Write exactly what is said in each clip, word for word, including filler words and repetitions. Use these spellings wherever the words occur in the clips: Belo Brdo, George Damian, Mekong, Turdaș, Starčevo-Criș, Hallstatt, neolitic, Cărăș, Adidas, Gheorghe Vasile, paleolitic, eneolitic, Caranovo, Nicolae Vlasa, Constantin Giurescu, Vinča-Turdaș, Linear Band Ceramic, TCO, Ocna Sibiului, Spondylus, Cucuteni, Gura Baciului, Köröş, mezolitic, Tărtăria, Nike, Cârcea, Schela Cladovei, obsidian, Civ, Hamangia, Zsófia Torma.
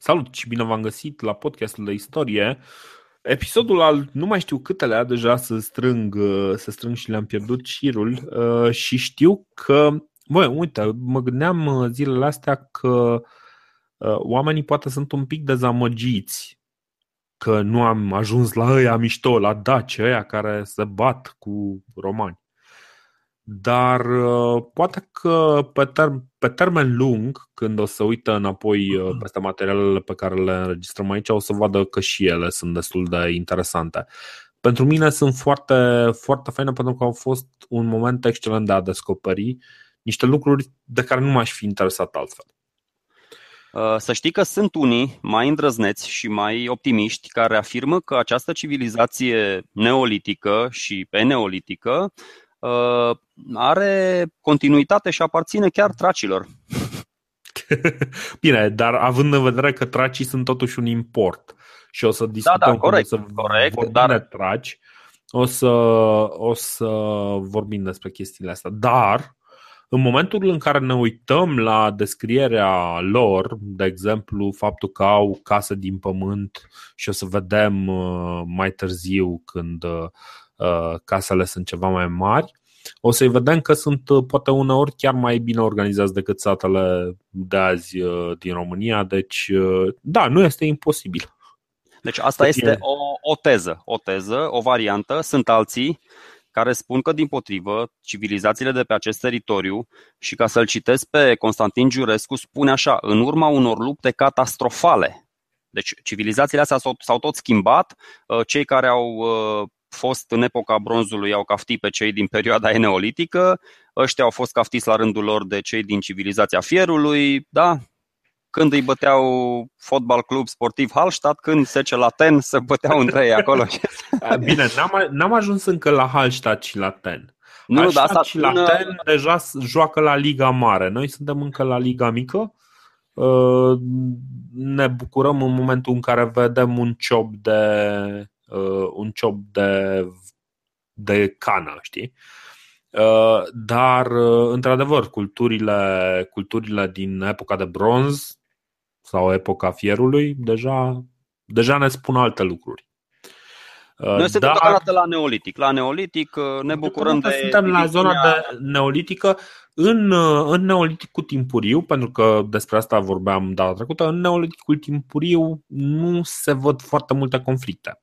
Salut și bine v-am găsit la podcastul de istorie. Episodul al nu mai știu câtelea, deja să strâng, să strâng și le-am pierdut șirul. Și știu că, băi, uite, mă gândeam zilele astea că oamenii poate sunt un pic dezamăgiți că nu am ajuns la ăia mișto, la daci, ăia care se bat cu romani. Dar poate că pe, ter- pe termen lung, când o să uită înapoi peste materialele pe care le înregistrăm aici, o să vadă că și ele sunt destul de interesante. Pentru mine sunt foarte, foarte faine, pentru că au fost un moment excelent de a descoperi niște lucruri de care nu m-aș fi interesat altfel. Să știi că sunt unii mai îndrăzneți și mai optimiști care afirmă că această civilizație neolitică și eneolitică are continuitate și aparține chiar tracilor. Bine, dar având în vedere că tracii sunt totuși un import și o să discutăm, da, da, corect, cum o să corect, vorbim dar... de traci, o să, o să vorbim despre chestiile astea. Dar în momentul în care ne uităm la descrierea lor, de exemplu faptul că au case din pământ, și o să vedem mai târziu când casele sunt ceva mai mari, o să-i vedem că sunt poate uneori chiar mai bine organizați decât satele de azi din România. Deci da, nu este imposibil. Deci asta că este e... o, o teză, o teză, o variantă. Sunt alții care spun că dimpotrivă civilizațiile de pe acest teritoriu, și ca să-l citesc pe Constantin Giurescu, spune așa: în urma unor lupte catastrofale, deci civilizațiile astea s-au, s-au tot schimbat. Cei care au fost în epoca bronzului au caftit pe cei din perioada eneolitică, ăștia au fost caftiți la rândul lor de cei din civilizația fierului, da? Când îi băteau fotbal club sportiv Hallstatt, când sece la ten, se băteau între ei acolo. Bine, n-am, n-am ajuns încă la Hallstatt și la ten. Nu, Hallstatt dar asta și la ten în... deja joacă la Liga Mare. Noi suntem încă la Liga Mică. Ne bucurăm în momentul în care vedem un ciop de... Uh, un ciop de, de cană, știi? Uh, dar, uh, într-adevăr, culturile, culturile din epoca de bronz sau epoca fierului deja, deja ne spun alte lucruri. Uh, Noi suntem deocamdată la neolitic. La neolitic ne bucurăm de... Suntem de la zona de neolitică. În, în neoliticul timpuriu, pentru că despre asta vorbeam data trecută, în neoliticul timpuriu nu se văd foarte multe conflicte.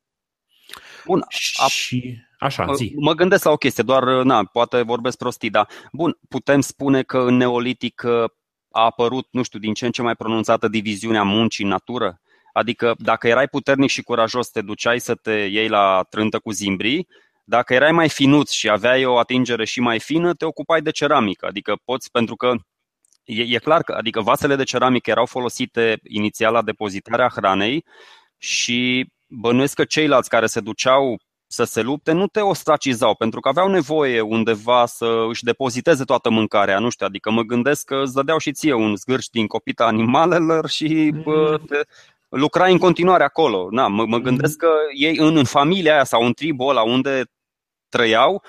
Bun, a, și așa, zi. Mă gândesc la o chestie, doar na, poate vorbesc prostii, dar bun, putem spune că în neolitic a apărut, nu știu, din ce în ce mai pronunțată diviziunea muncii în natură? Adică dacă erai puternic și curajos, te duceai să te iei la trântă cu zimbrii. Dacă erai mai finuț și aveai o atingere și mai fină, te ocupai de ceramică. Adică poți, pentru că e, e clar că adică vasele de ceramică erau folosite inițial la depozitarea hranei și... Bănuiesc că ceilalți care se duceau să se lupte nu te ostracizau, pentru că aveau nevoie undeva să își depoziteze toată mâncarea, nu știu, adică mă gândesc că îți dădeau și ție un zgârci din copita animalelor și bă, te, lucrai în continuare acolo. Na, mă, mă gândesc că ei în, în familia aia sau în tribul ăla unde trăiau,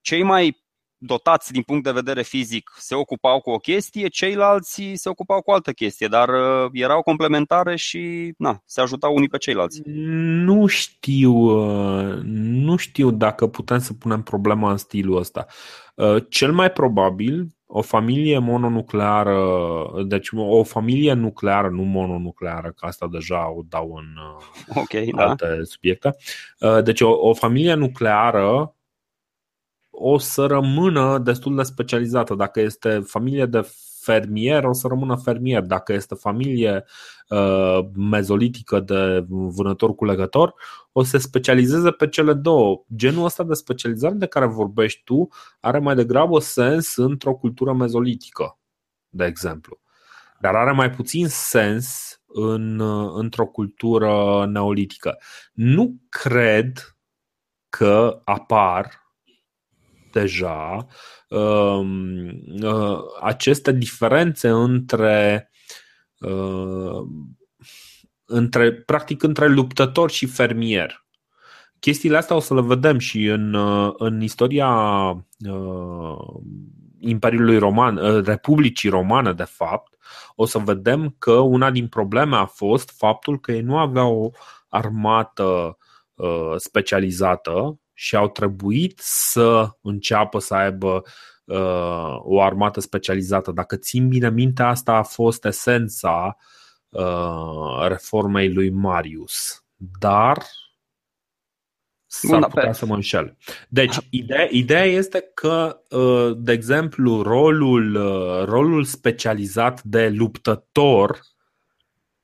cei mai dotați din punct de vedere fizic se ocupau cu o chestie, ceilalți se ocupau cu altă chestie, dar uh, erau complementare și na, se ajutau unii pe ceilalți. Nu știu, uh, nu știu dacă putem să punem problema în stilul ăsta. Uh, cel mai probabil o familie mononucleară, deci o familie nucleară, nu mononucleară, că asta deja o dau în uh, okay, alte da. subiecte. Uh, deci o, o familie nucleară o să rămână destul de specializată. Dacă este familie de fermier, o să rămână fermier. Dacă este familie uh, mezolitică de vânător-culegător, o să specializeze pe cele două. Genul ăsta de specializare de care vorbești tu are mai degrabă sens într-o cultură mezolitică, de exemplu. Dar are mai puțin sens în, într-o cultură neolitică. Nu cred că apar deja uh, uh, aceste diferențe între, uh, între practic între luptător și fermier. Chestiile astea o să le vedem și în, uh, în istoria uh, Imperiului Roman, Republicii Romane, de fapt, o să vedem că una din probleme a fost faptul că ei nu aveau o armată specializată și au trebuit să înceapă să aibă o armată specializată. Dacă țin bine minte, asta a fost esența reformei lui Marius. Dar s-ar putea să mă înșel. Deci, ideea, ideea este că, de exemplu, rolul, rolul specializat de luptător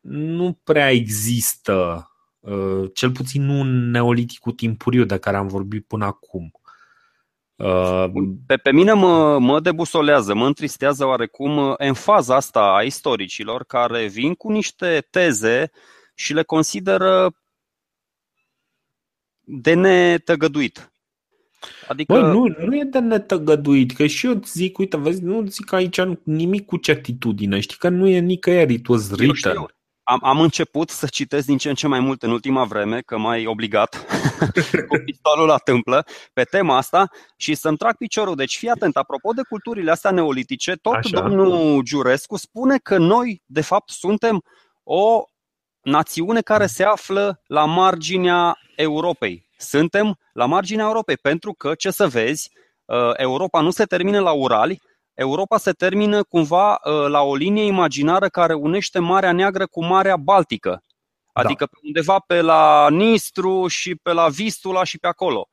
nu prea există, cel puțin nu în neoliticul timpuriu de care am vorbit până acum. Pe, pe mine mă, mă debusolează, mă întristează oarecum enfaza asta a istoricilor care vin cu niște teze și le consideră de netăgăduit. Adică... Bă, nu, nu e de netăgăduit, că și eu zic, uite, vezi, nu zic aici nimic cu certitudine, știi că nu e nicăieri, it was written. Am, am început să citesc din ce în ce mai mult în ultima vreme, că m-ai obligat cu pistolul la tâmplă pe tema asta și să-mi trag piciorul. Deci fii atent, apropo de culturile astea neolitice, tot așa. Domnul Giurescu spune că noi, de fapt, suntem o națiune care se află la marginea Europei. Suntem la marginea Europei, pentru că, ce să vezi, Europa nu se termină la Urali, Europa se termină cumva la o linie imaginară care unește Marea Neagră cu Marea Baltică. Adică da, undeva pe la Nistru și pe la Vistula și pe acolo.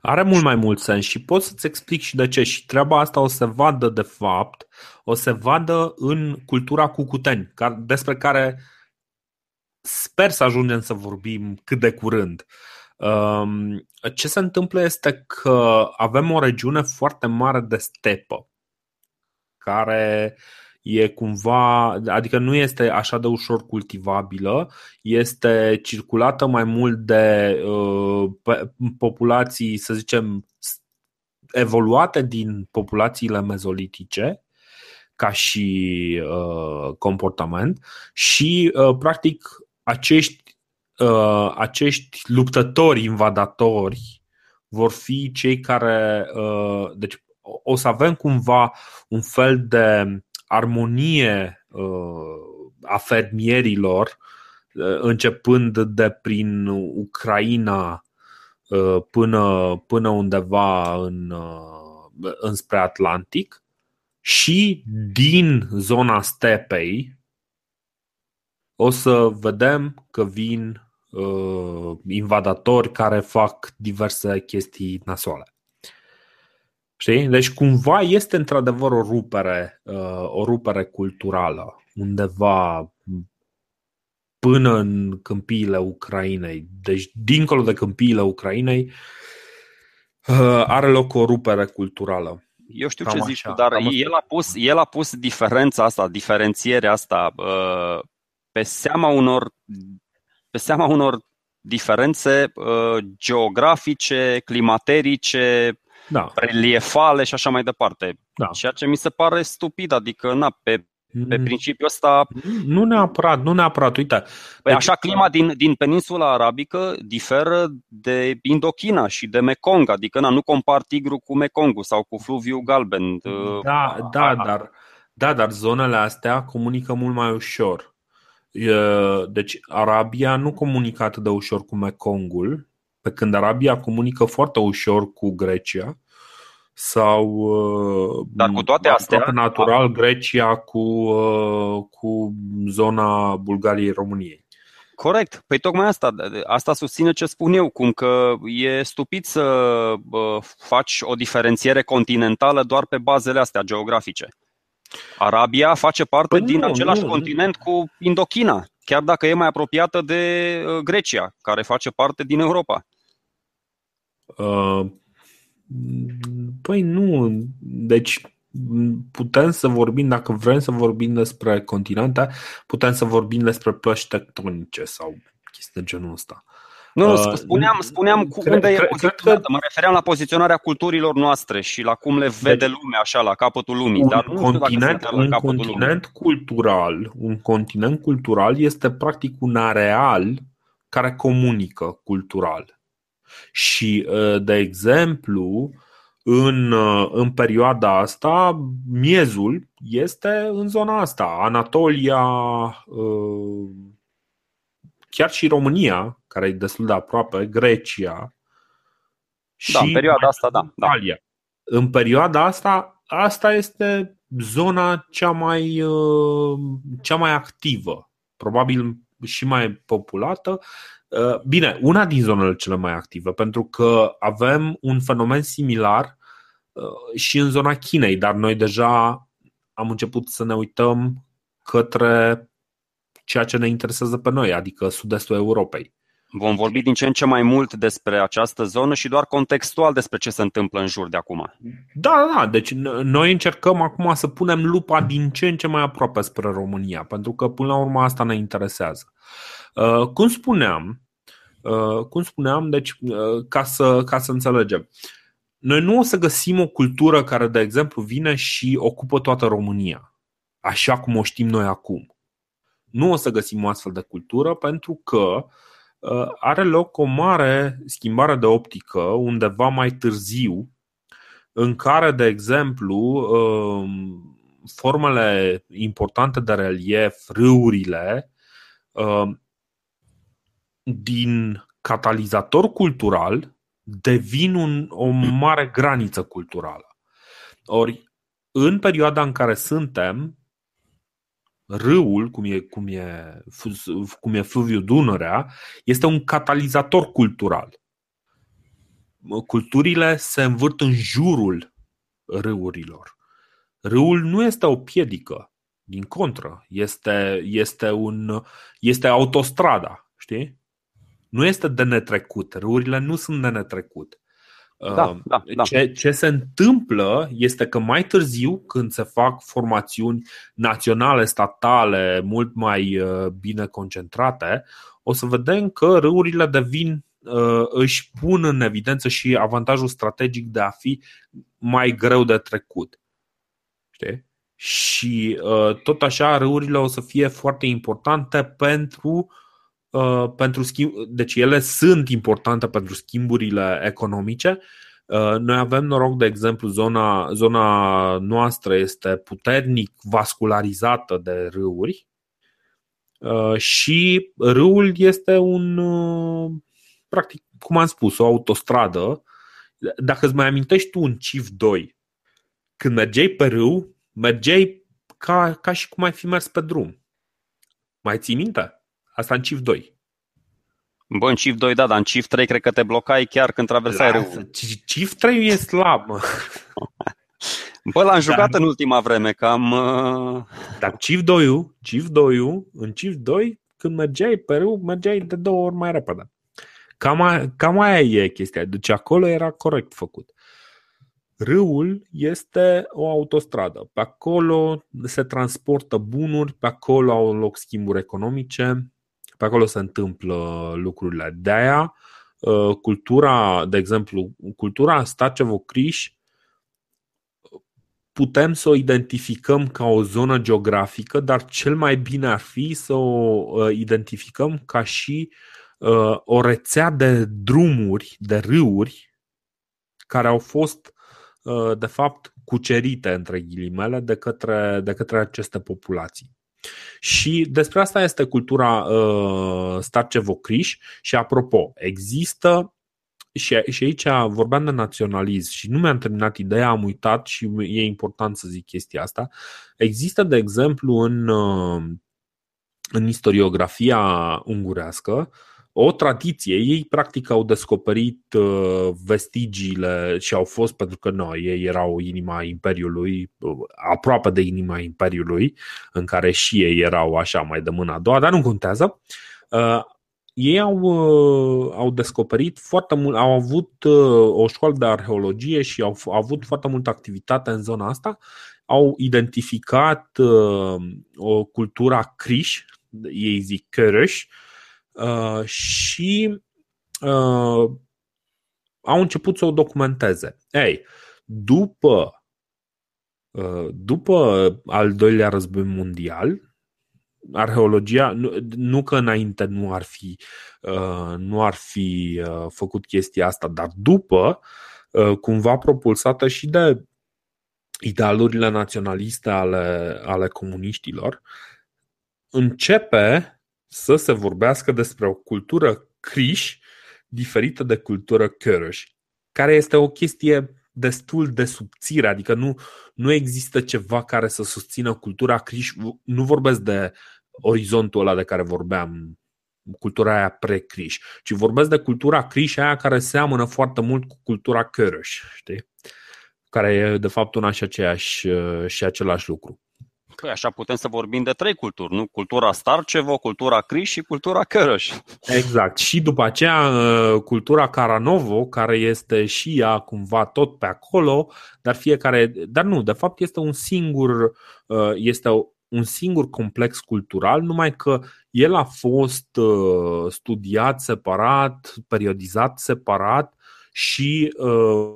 Are mult mai mult sens și pot să-ți explic și de ce. Și treaba asta o se vadă, de fapt, o se vadă în cultura Cucuteni, despre care sper să ajungem să vorbim cât de curând. Ce se întâmplă este că avem o regiune foarte mare de stepă, care e cumva, adică nu este așa de ușor cultivabilă, este circulată mai mult de uh, populații, să zicem, evoluate din populațiile mezolitice ca și uh, comportament și uh, practic acești, uh, acești luptători invadatori vor fi cei care uh, deci o să avem cumva un fel de armonie a fermierilor, începând de prin Ucraina până, până undeva în, înspre Atlantic și din zona stepei o să vedem că vin invadatori care fac diverse chestii nasoale. Știi? Deci cumva este într-adevăr o rupere, o rupere culturală undeva până în câmpiile Ucrainei. Deci dincolo de câmpiile Ucrainei are loc o rupere culturală. Eu știu cam ce zici, așa, dar el a, pus, el a pus diferența asta, diferențierea asta pe seama unor, pe seama unor diferențe geografice, climaterice, da, reliefale și așa mai departe. Da. Ceea ce mi se pare stupid, adică na, pe, pe principiul ăsta... Nu neapărat, nu neapărat, uite. Păi așa clima din, din peninsula arabică diferă de Indochina și de Mekong, adică na, nu compar tigru cu Mekongul sau cu fluviul galben. Da, da, a, a, dar, da, dar zonele astea comunică mult mai ușor. Deci Arabia nu comunică atât de ușor cu Mekongul, pe când Arabia comunică foarte ușor cu Grecia sau dar cu toate astea natural Grecia cu cu zona Bulgariei, României. Corect. Păi tocmai asta, asta susține ce spun eu, cum că e stupid să faci o diferențiere continentală doar pe bazele astea geografice. Arabia face parte păi din nu, același nu, continent nu. cu Indochina, chiar dacă e mai apropiată de Grecia, care face parte din Europa. Păi nu, deci putem să vorbim, dacă vrem să vorbim despre continente, putem să vorbim despre plăci tectonice sau chestii de genul ăsta. Nu, nu spuneam, spuneam cred, unde cred, e poziționată, că... mă refeream la poziționarea culturilor noastre și la cum le vede lumea așa, la capătul lumii. Un, dar nu continent, știu dacă un capătul continent lumii. cultural, un continent cultural este practic un areal care comunică cultural. Și, de exemplu, în, în perioada asta, miezul este în zona asta. Anatolia, chiar și România, care e destul de aproape, Grecia. Da, și în perioada asta, da, da. În perioada asta, asta este zona cea mai, cea mai activă, probabil și mai populată. Bine, una din zonele cele mai active, pentru că avem un fenomen similar și în zona Chinei, dar noi deja am început să ne uităm către ceea ce ne interesează pe noi, adică sud-estul Europei. Vom vorbi din ce în ce mai mult despre această zonă și doar contextual despre ce se întâmplă în jur de acum. Da, da, deci noi încercăm acum să punem lupa din ce în ce mai aproape spre România, pentru că până la urmă asta ne interesează. Uh, cum spuneam, uh, cum spuneam, deci uh, ca să ca să înțelegem. Noi nu o să găsim o cultură care, de exemplu, vine și ocupă toată România, așa cum o știm noi acum. Nu o să găsim o astfel de cultură, pentru că uh, are loc o mare schimbare de optică undeva mai târziu, în care, de exemplu, uh, formele importante de relief, râurile, uh, din catalizator cultural devin un, o mare graniță culturală. Ori în perioada în care suntem, râul, cum e, cum e, cum e fluviul Dunărea, este un catalizator cultural. Culturile se învârt în jurul râurilor. Râul nu este o piedică, din contră, este, este, un, este autostrada, știi? Nu este de netrecut, râurile nu sunt de netrecut. Da, da, da. Ce, ce se întâmplă este că mai târziu, când se fac formațiuni naționale, statale, mult mai bine concentrate, o să vedem că râurile devin, își pun în evidență și avantajul strategic de a fi mai greu de trecut. Știi? Și tot așa râurile o să fie foarte importante pentru Pentru schimb, deci ele sunt importante pentru schimburile economice. Noi avem noroc, de exemplu, zona, zona noastră este puternic vascularizată de râuri și râul este un, practic, cum am spus, o autostradă. Dacă îți mai amintești tu un Civ doi, când mergeai pe râu, mergeai ca, ca și cum ai fi mers pe drum. Mai ții minte? Asta în Civ doi. Bă, în Civ doi, da, dar în Civ trei cred că te blocai chiar când traversai râul. Civ trei e slab, mă. Bă, l-am jucat dar, în ultima vreme, cam... Dar Civ doi-ul, Civ doi-ul, în Civ doi, când mergeai pe râu, mergeai de două ori mai repede. Cam, a, cam aia e chestia, deci acolo era corect făcut. Râul este o autostradă. Pe acolo se transportă bunuri, pe acolo au loc schimburi economice, pe acolo se întâmplă lucrurile. De aia, cultura, de exemplu, cultura Starčevo-Criș, putem să o identificăm ca o zonă geografică, dar cel mai bine ar fi să o identificăm ca și o rețea de drumuri, de râuri, care au fost de fapt cucerite, între ghilimele, de către, de către aceste populații. Și despre asta este cultura uh, Starčevo-Criș. Și apropo, există și, și aici vorbeam de naționalism și nu mi-am terminat ideea, am uitat și e important să zic chestia asta. Există, de exemplu, în, uh, în istoriografia ungurească o tradiție, ei practic au descoperit vestigiile și au fost, pentru că noi, ei erau inima Imperiului, aproape de inima Imperiului, în care și ei erau așa mai de mâna a doua, dar nu contează. Ei au, au descoperit foarte mult, au avut o școală de arheologie și au avut foarte multă activitate în zona asta, au identificat o cultura Criș, ei zic Köröş, Uh, și uh, au început să o documenteze. Ei, după, uh, după al doilea război mondial, arheologia, nu, nu că înainte nu ar fi, uh, nu ar fi uh, făcut chestia asta, dar după cumva propulsată și de idealurile naționaliste ale, ale comuniștilor, începe să se vorbească despre o cultură criș diferită de cultură Köröş, care este o chestie destul de subțire, adică nu, nu există ceva care să susțină cultura criș. Nu vorbesc de orizontul ăla de care vorbeam, cultura aia pre-criș, ci vorbesc de cultura criș, aia care seamănă foarte mult cu cultura Köröş, știi? Care e de fapt una și, aceeași, și același lucru. Păi așa putem să vorbim de trei culturi, nu? Cultura Starčevo, cultura Criș și cultura Cărăș. Exact. Și după aceea cultura Caranovo, care este și ea cumva tot pe acolo, dar fiecare, dar nu, de fapt este un singur este un singur complex cultural, numai că el a fost studiat separat, periodizat separat și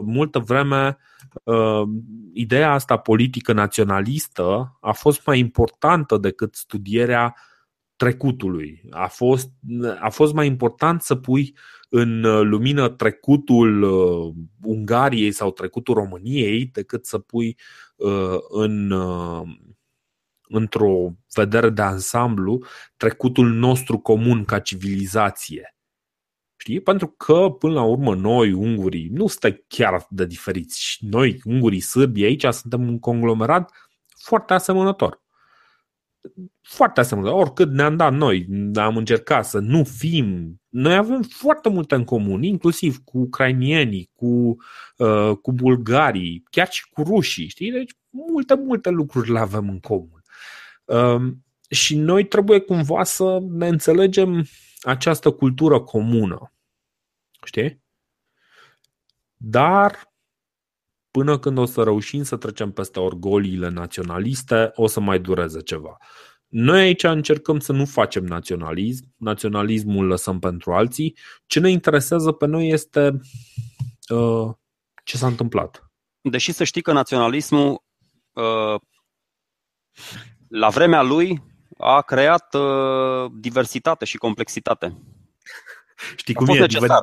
multă vreme Uh, ideea asta politică naționalistă a fost mai importantă decât studierea trecutului. A fost, a fost mai important să pui în lumină trecutul uh, Ungariei sau trecutul României decât să pui uh, în, uh, într-o vedere de ansamblu trecutul nostru comun ca civilizație. Știi? Pentru că, până la urmă, noi, ungurii, nu suntem chiar atât de diferiți. Noi, ungurii sârbi, aici suntem un conglomerat foarte asemănător. Foarte asemănător. Oricât ne-am dat noi, am încercat să nu fim. Noi avem foarte multe în comun, inclusiv cu ucrainienii, cu, uh, cu bulgarii, chiar și cu rușii. Știi? Deci multe, multe lucruri le avem în comun. Uh, și noi trebuie cumva să ne înțelegem această cultură comună, știi? Dar până când o să reușim să trecem peste orgoliile naționaliste, o să mai dureze ceva. Noi aici încercăm să nu facem naționalism, naționalismul lăsăm pentru alții. Ce ne interesează pe noi este uh, ce s-a întâmplat. Deși să știi că naționalismul uh, la vremea lui a creat uh, diversitate și complexitate. Știi cum a fost e? Necesar.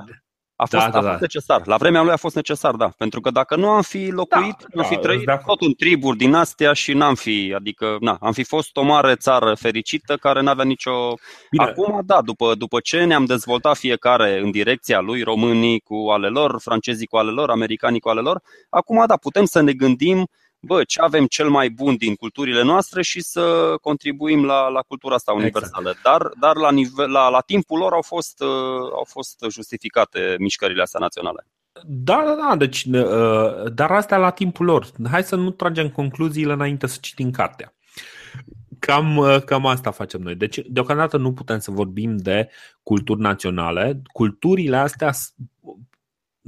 A fost, da, da, a fost da. necesar. La vremea lui a fost necesar, da. Pentru că dacă nu am fi locuit, da, nu am da, fi trăit da. tot în triburi din astea și n-am fi, adică, na, am fi fost o mare țară fericită care n-avea nicio... Bine. Acum, da, după, după ce ne-am dezvoltat fiecare în direcția lui, românii cu ale lor, francezii cu ale lor, americanii cu ale lor, acum, da, putem să ne gândim bă, ce avem cel mai bun din culturile noastre și să contribuim la, la cultura asta universală. Exact. Dar, dar la, nivel, la, la timpul lor au fost, au fost justificate mișcările astea naționale. Da, da, da, deci, dar astea la timpul lor. Hai să nu tragem concluziile înainte să citim cartea. Cam, cam asta facem noi. Deci, deocamdată nu putem să vorbim de culturi naționale. Culturile astea,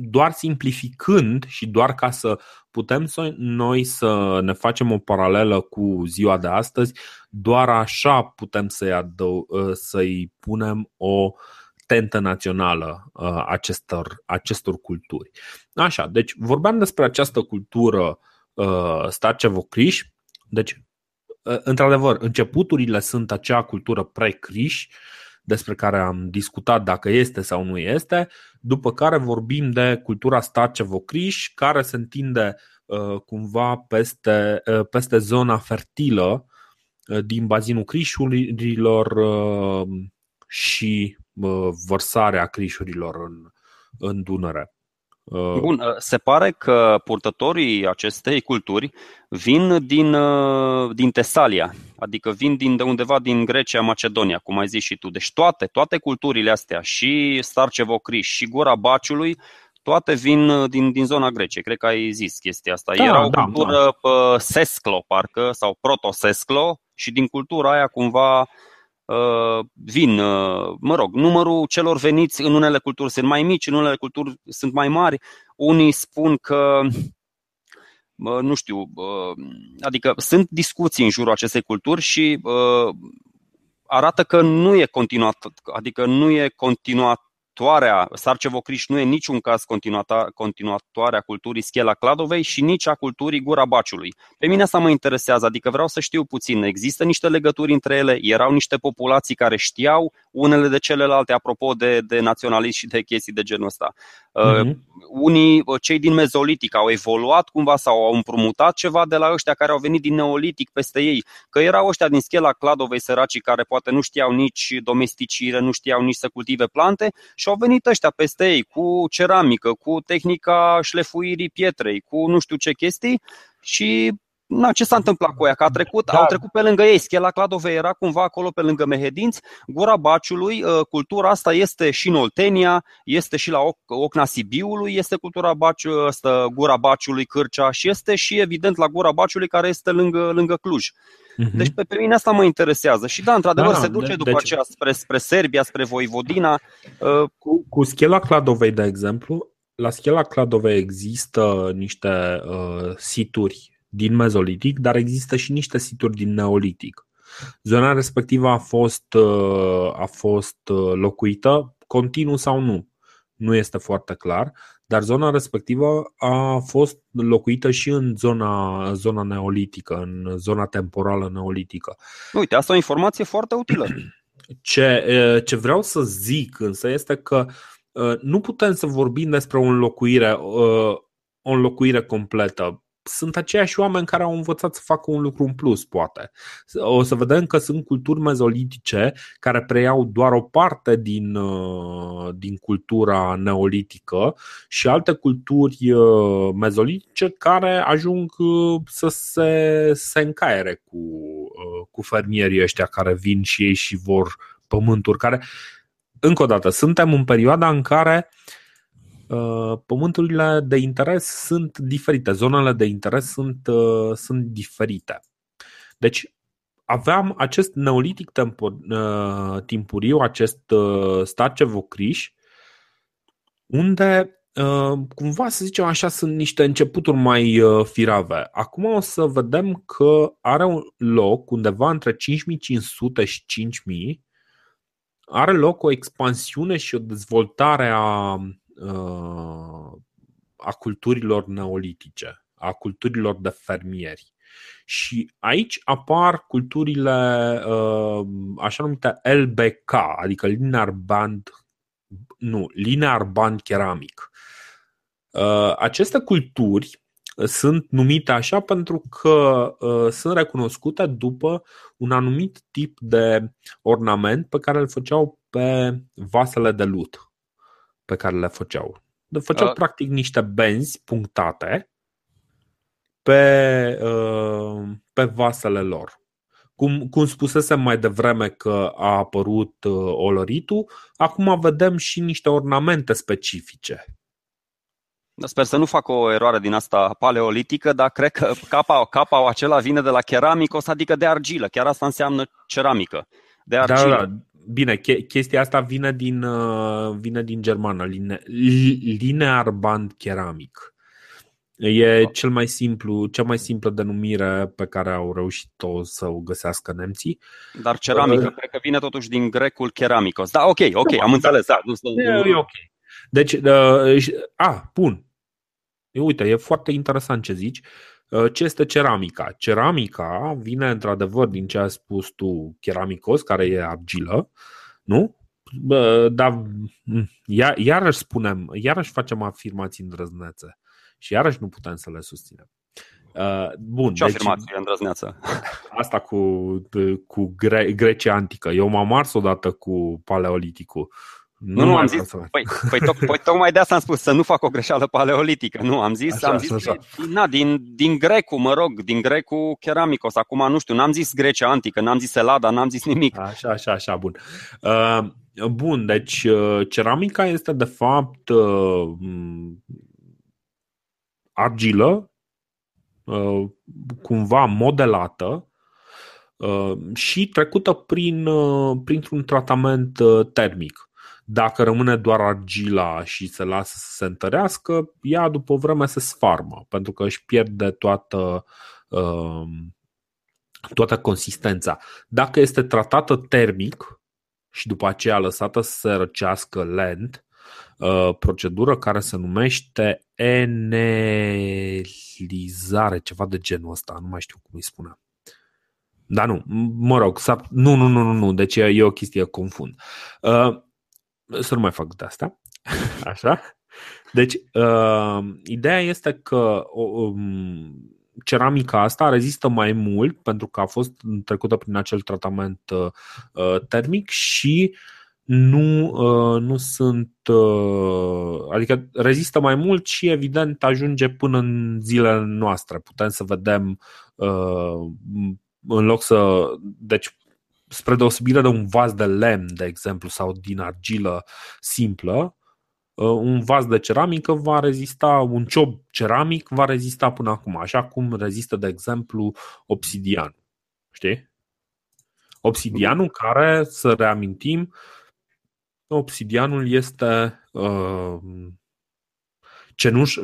doar simplificând și doar ca să putem să, noi să ne facem o paralelă cu ziua de astăzi, doar așa putem să-i, adău- să-i punem o tentă națională acestor, acestor culturi. Așa, deci vorbeam despre această cultură Starčevo-Criș. Deci, într-adevăr, începuturile sunt acea cultură pre-Criș despre care am discutat dacă este sau nu este, după care vorbim de cultura Starčevo-Criș, care se întinde uh, cumva peste, uh, peste zona fertilă uh, din bazinul Crișurilor uh, și uh, vărsarea Crișurilor în, în Dunăre. Uh... Bun, se pare că purtătorii acestei culturi vin din, din Tesalia, adică vin din de undeva din Grecia, Macedonia, cum ai zis și tu. Deci toate, toate culturile astea, și Starčevo-Criș, și Gura Baciului, toate vin din, din zona Greciei. Cred că ai zis chestia asta. Da, Era o da, cultură da. Sesclo, parcă, sau Proto Sesclo, și din cultura aia cumva... vin, mă rog, numărul celor veniți în unele culturi sunt mai mici, în unele culturi sunt mai mari. Unii spun că, nu știu, adică sunt discuții în jurul acestei culturi și arată că nu e continuat, adică nu e continuatoarea, Starčevo-Criș nu e niciun caz continuatoarea culturii Schela Cladovei și nici a culturii Gura Baciului. Pe mine asta mă interesează, adică vreau să știu puțin, există niște legături între ele, erau niște populații care știau unele de celelalte, apropo de, de naționalism și de chestii de genul ăsta. Uh-huh. Uh, unii, cei din mezolitic au evoluat cumva sau au împrumutat ceva de la ăștia care au venit din neolitic peste ei, că erau ăștia din Schela Cladovei săracii care poate nu știau nici domesticire, nu știau nici să cultive plante și au venit ăștia peste ei cu ceramică, cu tehnica șlefuirii pietrei, cu nu știu ce chestii și... Na, ce s-a întâmplat cu ea? Că a trecut, da. Au trecut pe lângă ei. Schela Cladovei era cumva acolo pe lângă Mehedinți, Gura Baciului. Cultura asta este și în Oltenia, este și la Ocna Sibiului, este cultura Baciu, este Gura Baciului, Cârcea și este și evident la Gura Baciului care este lângă, lângă Cluj. Deci pe, pe mine asta mă interesează. Și da, într-adevăr da, se duce de, după deci... aceea spre, spre Serbia, spre Voivodina. Cu, cu Schela Cladovei, de exemplu, la Schela Cladovei există niște uh, situri din mezolitic, dar există și niște situri din neolitic. Zona respectivă a fost, a fost locuită, continuu sau nu, nu este foarte clar, dar zona respectivă a fost locuită și în zona, zona neolitică, în zona temporală neolitică. Uite, asta e o informație foarte utilă. Ce, ce vreau să zic însă este că nu putem să vorbim despre o înlocuire, o înlocuire completă. Sunt aceiași oameni care au învățat să facă un lucru în plus, poate. O să vedem că sunt culturi mezolitice care preiau doar o parte din, din cultura neolitică și alte culturi mezolitice care ajung să se, se încaiere cu, cu fermierii ăștia care vin și ei și vor pământuri care, încă o dată, suntem în perioada în care pământurile de interes sunt diferite, zonele de interes sunt, uh, sunt diferite. Deci aveam acest neolitic tempor, uh, timpuriu, acest uh, Starčevo-Criș, unde uh, cumva să zicem așa sunt niște începuturi mai uh, firave. Acum o să vedem că are un loc undeva între cinci mii cinci sute și cinci mii, are loc o expansiune și o dezvoltare a a culturilor neolitice, a culturilor de fermieri. Și aici apar culturile așa numite L B K, adică Linear Band, nu, Linear Band Ceramic. Aceste culturi sunt numite așa pentru că sunt recunoscute după un anumit tip de ornament pe care îl făceau pe vasele de lut pe care le făceau. Le făceau uh. practic niște benzi punctate pe, uh, pe vasele lor. Cum, cum spusesem mai devreme că a apărut uh, oloritul, acum vedem și niște ornamente specifice. Sper să nu fac o eroare din asta paleolitică, dar cred că capa, capa acela vine de la keramikos, adică de argilă. Chiar asta înseamnă ceramică. De argilă. Da, da. Bine, chestia asta vine din, vine din germană, Linear Band Ceramic. E cel mai simplu, cea mai simplă denumire pe care au reușit-o să o găsească nemții. Dar ceramică uh, cred că vine totuși din grecul keramikos. Da, ok, ok, am înțeles. Da, e ok. Deci, uh, a, bun. Uite, e foarte interesant ce zici. Ce este ceramica? Ceramica vine într-adevăr din ce ai spus tu, keramikos, care e argilă, nu? Dar iarăși spunem, iarăși facem afirmații îndrăznețe și iarăși nu putem să le susținem. Bun, ce deci, afirmație îndrăzneață? Asta cu, cu Gre- Grecia antică. Eu m-am ars odată cu paleoliticul. Nu, nu am zis. Păi, păi, to- păi tocmai de asta am spus să nu fac o greșeală paleolitică. Nu, am zis, așa, am zis așa. Că, na, din, din grecul, mă rog, din grecul keramikos. Acum nu știu, n-am zis Grecia antică, n-am zis Elada, n-am zis nimic. Așa, așa, așa, bun. Uh, bun, deci uh, ceramica este de fapt uh, argilă, uh, cumva modelată uh, și trecută prin, uh, printr-un tratament uh, termic. Dacă rămâne doar argila și se lasă să se întărească, ea după o vreme se sfarmă, pentru că își pierde toată, toată consistența. Dacă este tratată termic și după aceea lăsată să se răcească lent, procedură care se numește enelizare, ceva de genul ăsta, nu mai știu cum îi spune. Dar nu, mă rog, nu, nu, nu, nu, nu, deci e o chestie, confund. Uh, să nu mai fac de asta. Așa. Deci, uh, ideea este că um, ceramica asta rezistă mai mult pentru că a fost trecută prin acel tratament uh, termic și nu, uh, nu sunt, uh, adică rezistă mai mult și evident ajunge până în zilele noastre. Putem să vedem uh, în loc să, deci spre deosebire de un vas de lemn, de exemplu, sau din argilă simplă, un vas de ceramică va rezista, un ciob ceramic va rezista până acum, așa cum rezistă, de exemplu, obsidianul. Știi? Obsidianul care, să reamintim, obsidianul este uh, cenuș,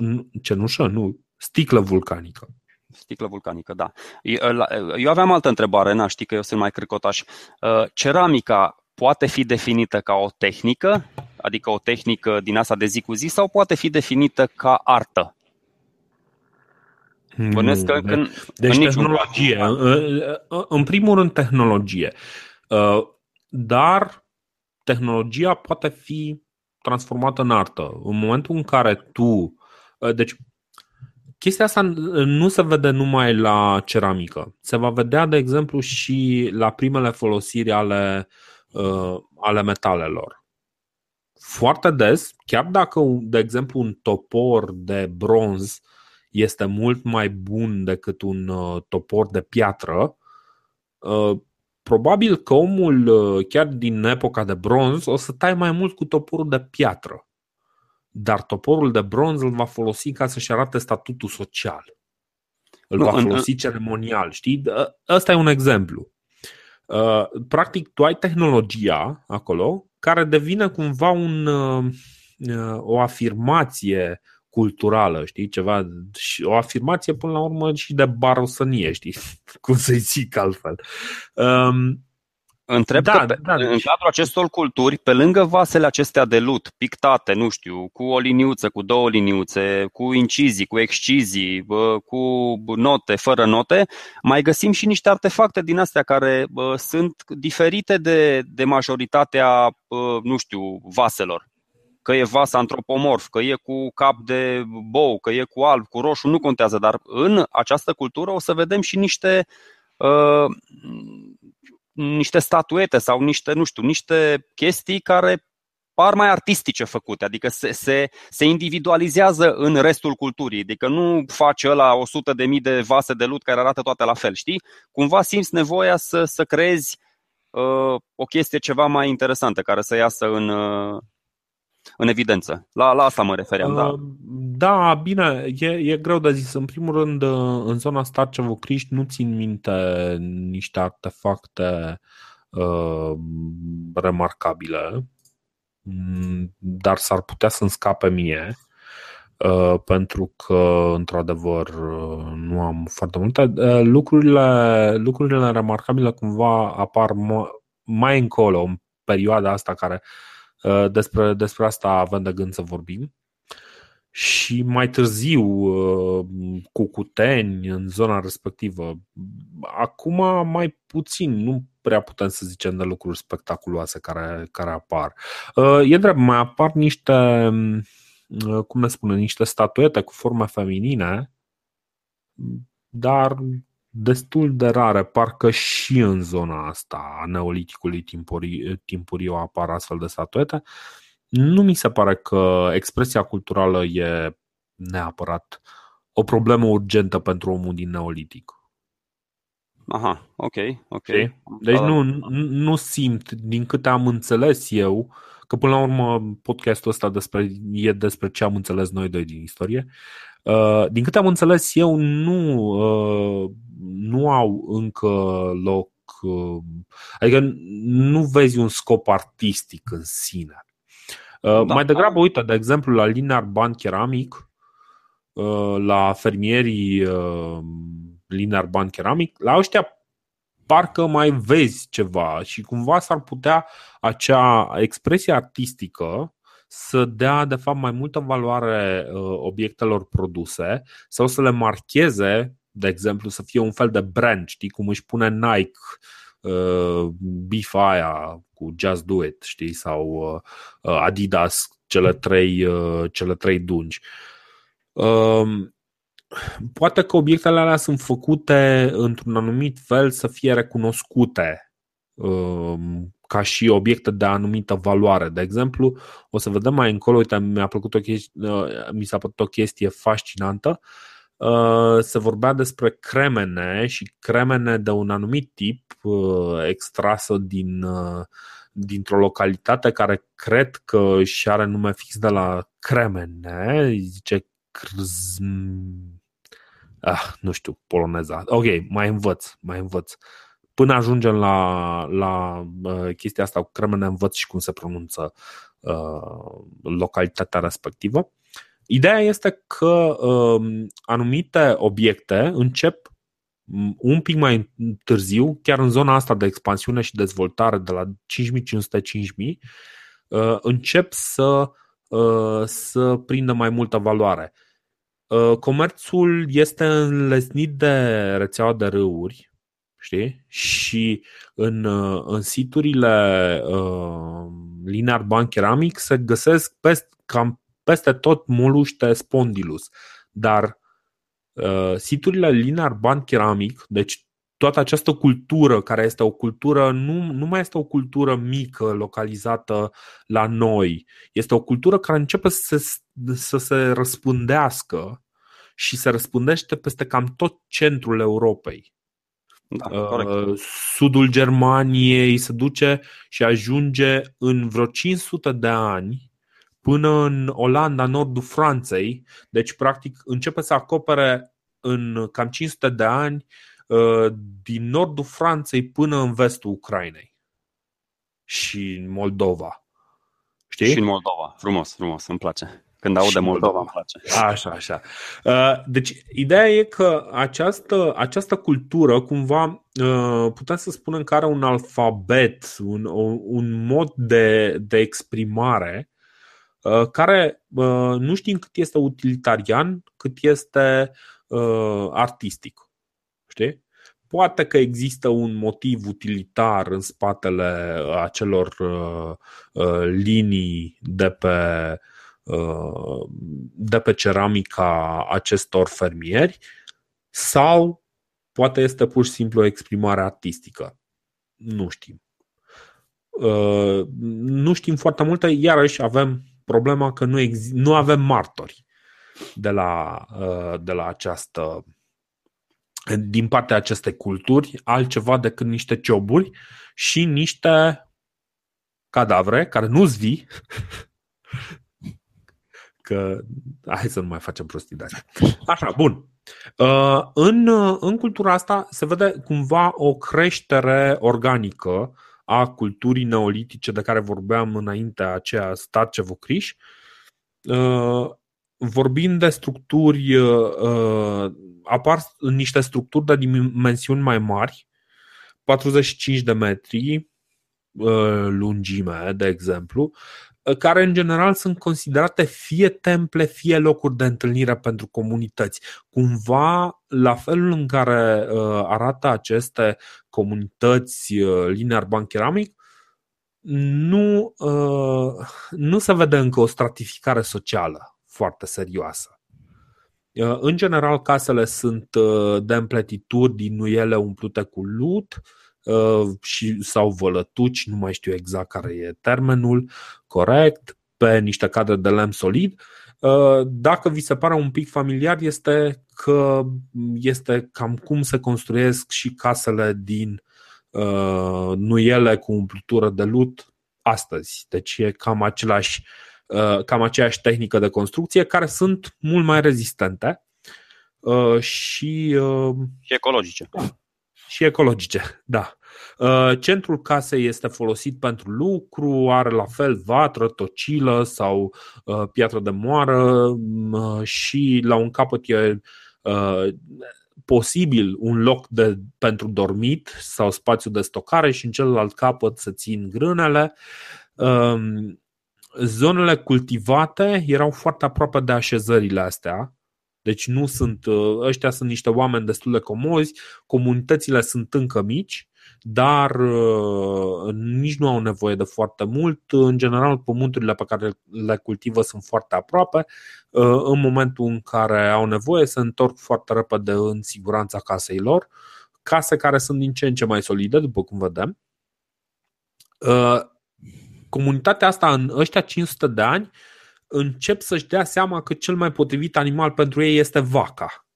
cenușă, nu, sticlă vulcanică. Sticlă vulcanică, da. Eu aveam altă întrebare, na, știi că eu sunt mai cricotaș. Ceramica poate fi definită ca o tehnică, adică o tehnică din asta de zi cu zi, sau poate fi definită ca artă? Nu, că de, în, deci în tehnologie. În, în primul rând tehnologie. Dar tehnologia poate fi transformată în artă. În momentul în care tu... Deci chestia asta nu se vede numai la ceramică. Se va vedea, de exemplu, și la primele folosiri ale, ale metalelor. Foarte des, chiar dacă, de exemplu, un topor de bronz este mult mai bun decât un topor de piatră, probabil că omul, chiar din epoca de bronz, o să taie mai mult cu toporul de piatră. Dar toporul de bronz îl va folosi ca să-și arate statutul social. Îl va folosi ceremonial, știi? Ăsta e un exemplu. Practic, tu ai tehnologia acolo care devine cumva un, o afirmație culturală, știi? Ceva, o afirmație până la urmă și de barosănie, știi? Cum să-i zic altfel. Um, Întreb da, că pe, da, deci. În cadrul acestor culturi, pe lângă vasele acestea de lut, pictate, nu știu, cu o liniuță, cu două liniuțe, cu incizii, cu excizii, cu note, fără note, mai găsim și niște artefacte din astea care sunt diferite de, de majoritatea, nu știu, vaselor. Că e vas antropomorf, că e cu cap de bou, că e cu alb, cu roșu, nu contează, dar în această cultură o să vedem și niște... Uh, niște statuete sau niște, nu știu, niște chestii care par mai artistice făcute, adică se, se, se individualizează în restul culturii, adică nu face ăla o sută de mii de vase de lut care arată toate la fel, știi? Cumva simți nevoia să, să creezi uh, o chestie ceva mai interesantă care să iasă în, uh, în evidență. La, la asta mă refeream. Uh, da. da, bine, e, e greu de zis. În primul rând, în zona Starčevo-Criș nu țin minte niște artefacte uh, remarcabile, dar s-ar putea să-mi scape mie, uh, pentru că, într-adevăr, nu am foarte multe. Uh, lucrurile, lucrurile remarcabile cumva apar mo- mai încolo, în perioada asta care... Despre, despre asta avem de gând să vorbim. Și mai târziu Cucuteni, în zona respectivă. Acum mai puțin, nu prea putem să zicem de lucruri spectaculoase care, care apar. E drept, mai apar niște, cum ne spune, niște statuete cu forme feminine, dar destul de rare, parcă și în zona asta a Neoliticului timpuriu, timpuriu apar astfel de statuete. Nu mi se pare că expresia culturală e neapărat o problemă urgentă pentru omul din Neolitic. Aha, ok, ok. Deci nu, nu simt, din câte am înțeles eu, că până la urmă podcastul ăsta despre, e despre ce am înțeles noi doi din istorie. Din câte am înțeles eu, nu, nu au încă loc, adică nu vezi un scop artistic în sine. Da, mai degrabă, uite, de exemplu, la Linear Band Ceramic, la fermierii Linear Band Ceramic, la ăștia parcă mai vezi ceva și cumva s-ar putea acea expresie artistică să dea de fapt mai multă valoare obiectelor produse sau să le marcheze de exemplu, să fie un fel de brand, știi, cum își pune Nike uh, bifa aia cu Just Do It, știi, sau uh, Adidas, cele trei, uh, cele trei dungi. Uh, poate că obiectele alea sunt făcute într-un anumit fel să fie recunoscute uh, ca și obiecte de anumită valoare. De exemplu, o să vedem mai încolo, uite, mi-a plăcut o chestie, uh, mi s-a părut o chestie fascinantă. Se vorbea despre cremene și cremene de un anumit tip extrasă din, dintr-o localitate care cred că și are nume fix de la cremene, zice ah, nu știu, poloneza. Ok, mai învăț, mai învăț. Până ajungem la, la chestia asta cu cremene, învăț și cum se pronunță uh, localitatea respectivă. Ideea este că uh, anumite obiecte încep un pic mai târziu, chiar în zona asta de expansiune și dezvoltare de la cinci mii cinci sute - cinci mii, uh, încep să, uh, să prindă mai multă valoare. Uh, comerțul este înlesnit de rețeaua de râuri, știi? Și în, în siturile uh, Linear Band Ceramic se găsesc peste cam peste tot moluște Spondylus, dar uh, siturile Linear Band Ceramic, deci toată această cultură care este o cultură, nu, nu mai este o cultură mică localizată la noi, este o cultură care începe să se, să se răspândească și se răspândește peste cam tot centrul Europei. Da, uh, sudul Germaniei se duce și ajunge în vreo cinci sute de ani până în Olanda, nordul Franței, deci practic începe să acopere în cam cinci sute de ani din nordul Franței până în vestul Ucrainei și în Moldova. Știi? Și în Moldova, frumos, frumos, îmi place. Când aud de Moldova, îmi place. Așa, așa. Deci ideea e că această, această cultură cumva putem să spunem că are un alfabet, un, un mod de, de exprimare care nu știm cât este utilitarian, cât este uh, artistic. Știi? Poate că există un motiv utilitar în spatele acelor uh, uh, linii de pe, uh, de pe ceramica acestor fermieri, sau poate este pur și simplu o exprimare artistică. Nu știm. Uh, nu știm foarte multe, iarăși avem problema că nu, exi- nu avem martori de la, de la această, din partea acestei culturi, altceva decât niște cioburi și niște cadavre care nu-s vii, că hai să nu mai facem prostii de azi. Așa, bun. În, în cultura asta se vede cumva o creștere organică a culturii neolitice de care vorbeam înainte, aceea Starčevo-Criș, vorbind de structuri, apar niște structuri de dimensiuni mai mari, patruzeci și cinci de metri lungime, de exemplu, care în general sunt considerate fie temple, fie locuri de întâlnire pentru comunități. Cumva, la felul în care arată aceste comunități Linear Band Ceramic, nu, nu se vede încă o stratificare socială foarte serioasă. În general, casele sunt de împletituri din nuiele umplute cu lut și, sau vălătuci, nu mai știu exact care e termenul corect, pe niște cadre de lemn solid. Dacă vi se pare un pic familiar, este că este cam cum se construiesc și casele din uh, nuiele cu umplutură de lut astăzi. Deci e cam, același, uh, cam aceeași tehnică de construcție, care sunt mult mai rezistente uh, și, uh, și ecologice. Da. Și ecologice, da. Centrul casei este folosit pentru lucru, are la fel vatră, tocilă sau piatră de moară și la un capăt e posibil un loc de, pentru dormit sau spațiu de stocare și în celălalt capăt se țin grânele. Zonele cultivate erau foarte aproape de așezările astea Deci nu sunt, ăștia sunt niște oameni destul de comozi, comunitățile sunt încă mici, dar nici nu au nevoie de foarte mult. În general, pământurile pe care le cultivă sunt foarte aproape. În momentul în care au nevoie, se întorc foarte repede în siguranța casei lor. Case care sunt din ce în ce mai solide, după cum vedem. Comunitatea asta, în ăștia cinci sute de ani, încep să-și dea seama că cel mai potrivit animal pentru ei este vaca.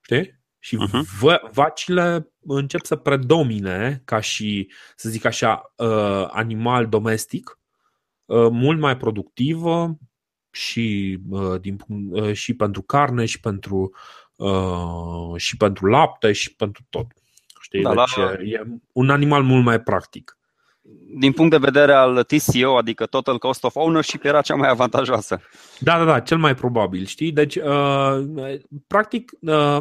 Știi? Și v- vacile încep să predomine ca și, să zic așa, animal domestic, mult mai productiv și, din, și pentru carne, și pentru, și pentru lapte, și pentru tot. Știi? Da, deci la... e un animal mult mai practic. Din punct de vedere al T C O, adică Total Cost of Ownership, era cea mai avantajoasă. Da, da, da, cel mai probabil, știi? Deci, uh, practic, uh,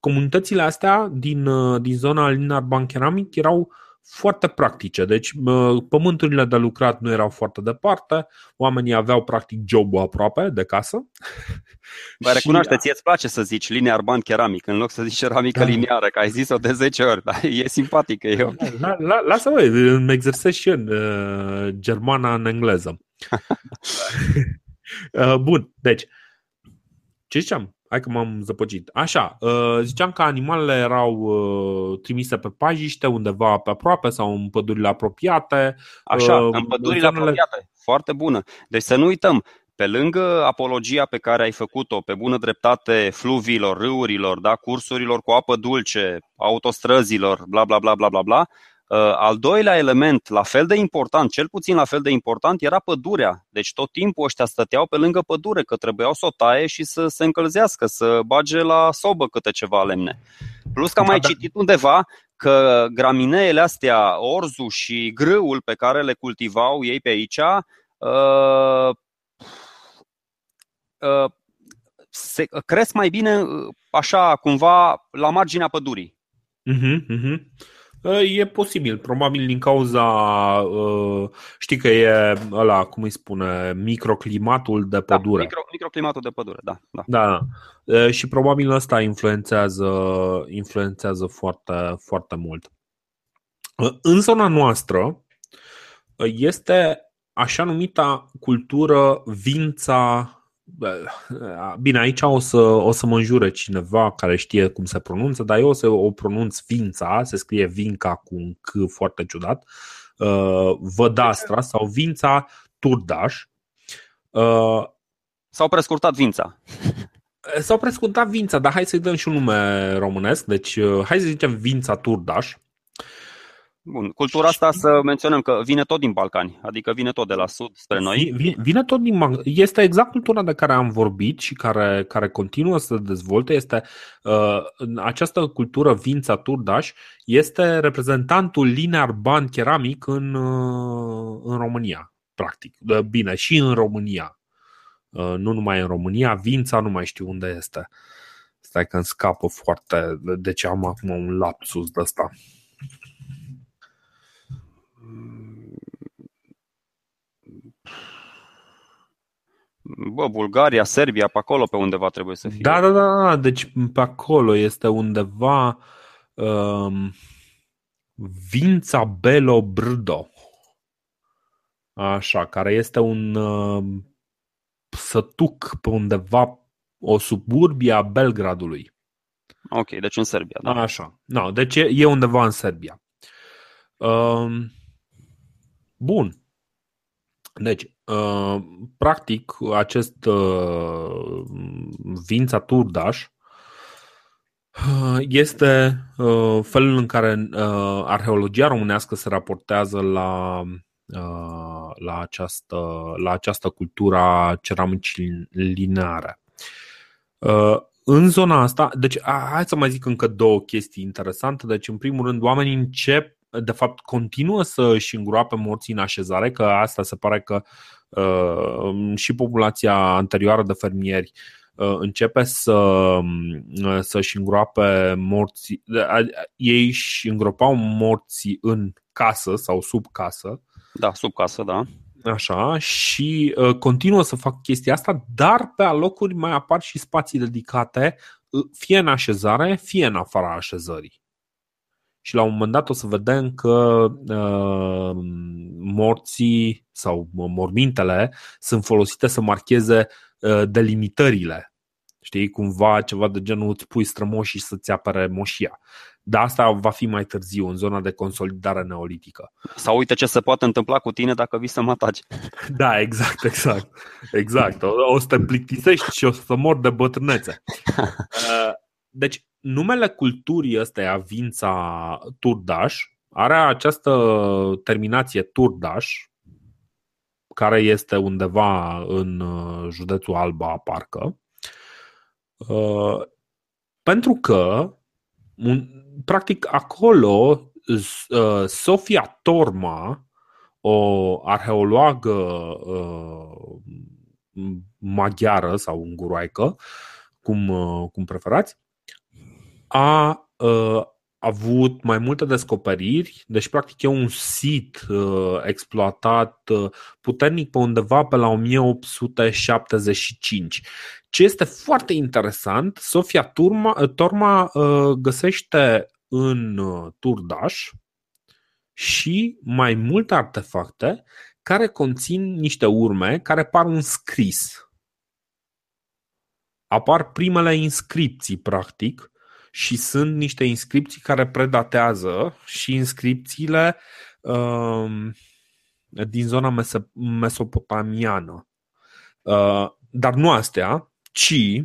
comunitățile astea din, uh, din zona Linear Band Ceramic erau foarte practice. Deci, uh, pământurile de lucrat nu erau foarte departe, oamenii aveau practic job-ul aproape de casă. Vă recunoașteți, îți place să zici Linear Band Ceramic, în loc să zici ceramică da. Lineară, că ai zis-o de zece ori, dar e simpatică. Eu. La, la, lasă-mă, îmi exersez și în uh, germana în engleză. uh, bun, deci, ce ziceam? Hai că m-am zăpăcit. Așa, uh, ziceam că animalele erau uh, trimise pe pajiște, undeva pe aproape sau în pădurile apropiate. Așa, uh, în pădurile în zonele... apropiate. Foarte bună. Deci să nu uităm. Pe lângă apologia pe care ai făcut-o, pe bună dreptate, fluviilor, râurilor, da, cursurilor cu apă dulce, autostrăzilor, bla bla bla bla bla bla, al doilea element, la fel de important, cel puțin la fel de important, era pădurea. Deci tot timpul ăștia stăteau pe lângă pădure, că trebuiau să o taie și să se încălzească, să bage la sobă câte ceva lemne. Plus că am mai citit undeva că gramineele astea, orzul și grâul pe care le cultivau ei pe aici, uh, se cresc mai bine așa cumva la marginea pădurii. Mhm, mhm. E posibil, probabil din cauza, știi că e ăla, cum îi spune, microclimatul de pădure. Da, micro, microclimatul de pădure, da, da. Da. Și probabil ăsta influențează influențează foarte foarte mult. În zona noastră este așa numita cultură Vința. Bine, aici o să, o să mă înjure cineva care știe cum se pronunță, dar eu o să o pronunț Vința, se scrie Vinca cu un C foarte ciudat, Vădastra sau Vinča-Turdaș. S-au prescurtat Vința. S-au prescurtat Vința, dar hai să-i dăm și un nume românesc, deci hai să zicem Vinča-Turdaș. Bun, cultura asta să menționăm că vine tot din Balcani, adică vine tot de la sud spre noi. Vine tot din Balcani. Este exact cultura de care am vorbit și care, care continuă să se dezvolte. Este, uh, această cultură Vinča-Turdaș este reprezentantul Linear Band Ceramic în, uh, în România, practic. Bine, și în România. Uh, nu numai în România, Vința nu mai știu unde este. Stai că îmi scapă foarte... Deci am acum un lapsus de ăsta. Bă, Bulgaria, Serbia, pe acolo pe undeva trebuie să fie. Da, da, da, deci pe acolo este undeva um, Vința Belo Brdo. Așa, care este un um, sătuc pe undeva, o suburbie a Belgradului. Ok, deci în Serbia, da. Așa, no, deci e undeva în Serbia. Um, bun. Deci, practic, acest Vinča-Turdaș este felul în care arheologia românească se raportează la, la, această, la această cultură a ceramicii lineare. În zona asta, deci, hai să mai zic încă două chestii interesante. Deci, în primul rând, oamenii încep, de fapt continuă să își îngroape morții în așezare, că asta se pare că uh, și populația anterioară de fermieri uh, începe să uh, să își îngroape morții. Uh, ei își îngropau morții în casă sau sub casă. Da, sub casă, da. Așa, și uh, continuă să fac chestia asta, dar pe alocuri mai apar și spații dedicate, fie în așezare, fie în afara așezării. Și la un moment dat o să vedem că uh, morții sau mormintele sunt folosite să marcheze uh, delimitările. Știi, cumva ceva de genul îți pui strămoșii să-ți apere moșia. Dar asta va fi mai târziu, în zona de consolidare neolitică. Sau uite ce se poate întâmpla cu tine dacă vii să mă ataci. Da, exact, exact. exact. O, o să te plictisești și o să mor de bătrânețe. Deci numele culturii ăsteia, Vinča-Turdaș, are această terminație Turdaș, care este undeva în județul Alba, parcă. Pentru că practic acolo Zsófia Torma, o arheologă maghiară sau unguroaică, cum, cum preferați, a avut mai multe descoperiri. Deci practic e un sit exploatat puternic pe undeva pe la o mie opt sute șaptezeci și cinci. Ce este foarte interesant, Zsófia Torma, Torma găsește în Turdaș și mai multe artefacte care conțin niște urme care par un scris. Apar primele inscripții, practic, și sunt niște inscripții care predatează și inscripțiile uh, din zona mesopotamiană. Uh, dar nu astea, ci,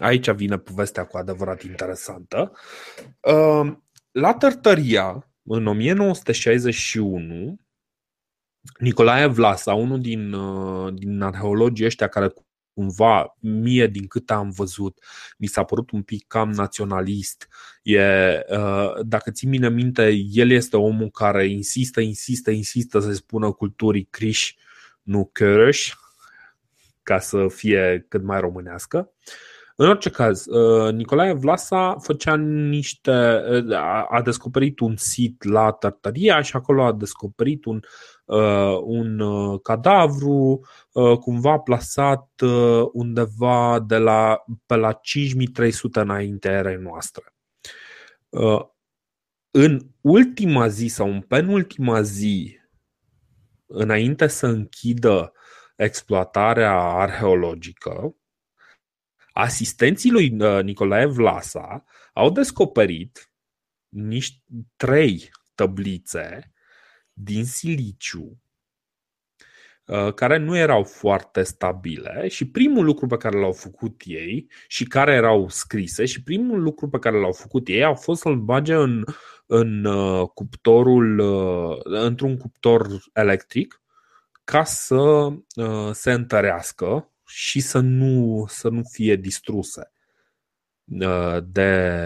aici vine povestea cu adevărat interesantă, la Tărtăria, în o mie nouă sute șaizeci și unu, Nicolae Vlasa, unul din, din arheologii ăștia care cumva, mie din cât am văzut, mi s-a părut un pic cam naționalist. E, dacă ții mine minte, el este omul care insistă, insistă, insistă să spună culturii Criș, nu Köröş, ca să fie cât mai românească. În orice caz, Nicolae Vlasa făcea niște, a descoperit un sit la Tărtăria și acolo a descoperit un, un cadavru cumva plasat undeva de la, pe la cinci mii trei sute înainte erei noastre. În ultima zi sau în penultima zi, înainte să închidă exploatarea arheologică, asistenții lui Nicolae Vlasa au descoperit niște trei tăblițe din siliciu care nu erau foarte stabile și primul lucru pe care l-au făcut ei și care erau scrise și primul lucru pe care l-au făcut ei a fost să-l bage în, în cuptorul, într-un cuptor electric ca să uh, se întărească și să nu, să nu fie distruse uh, de,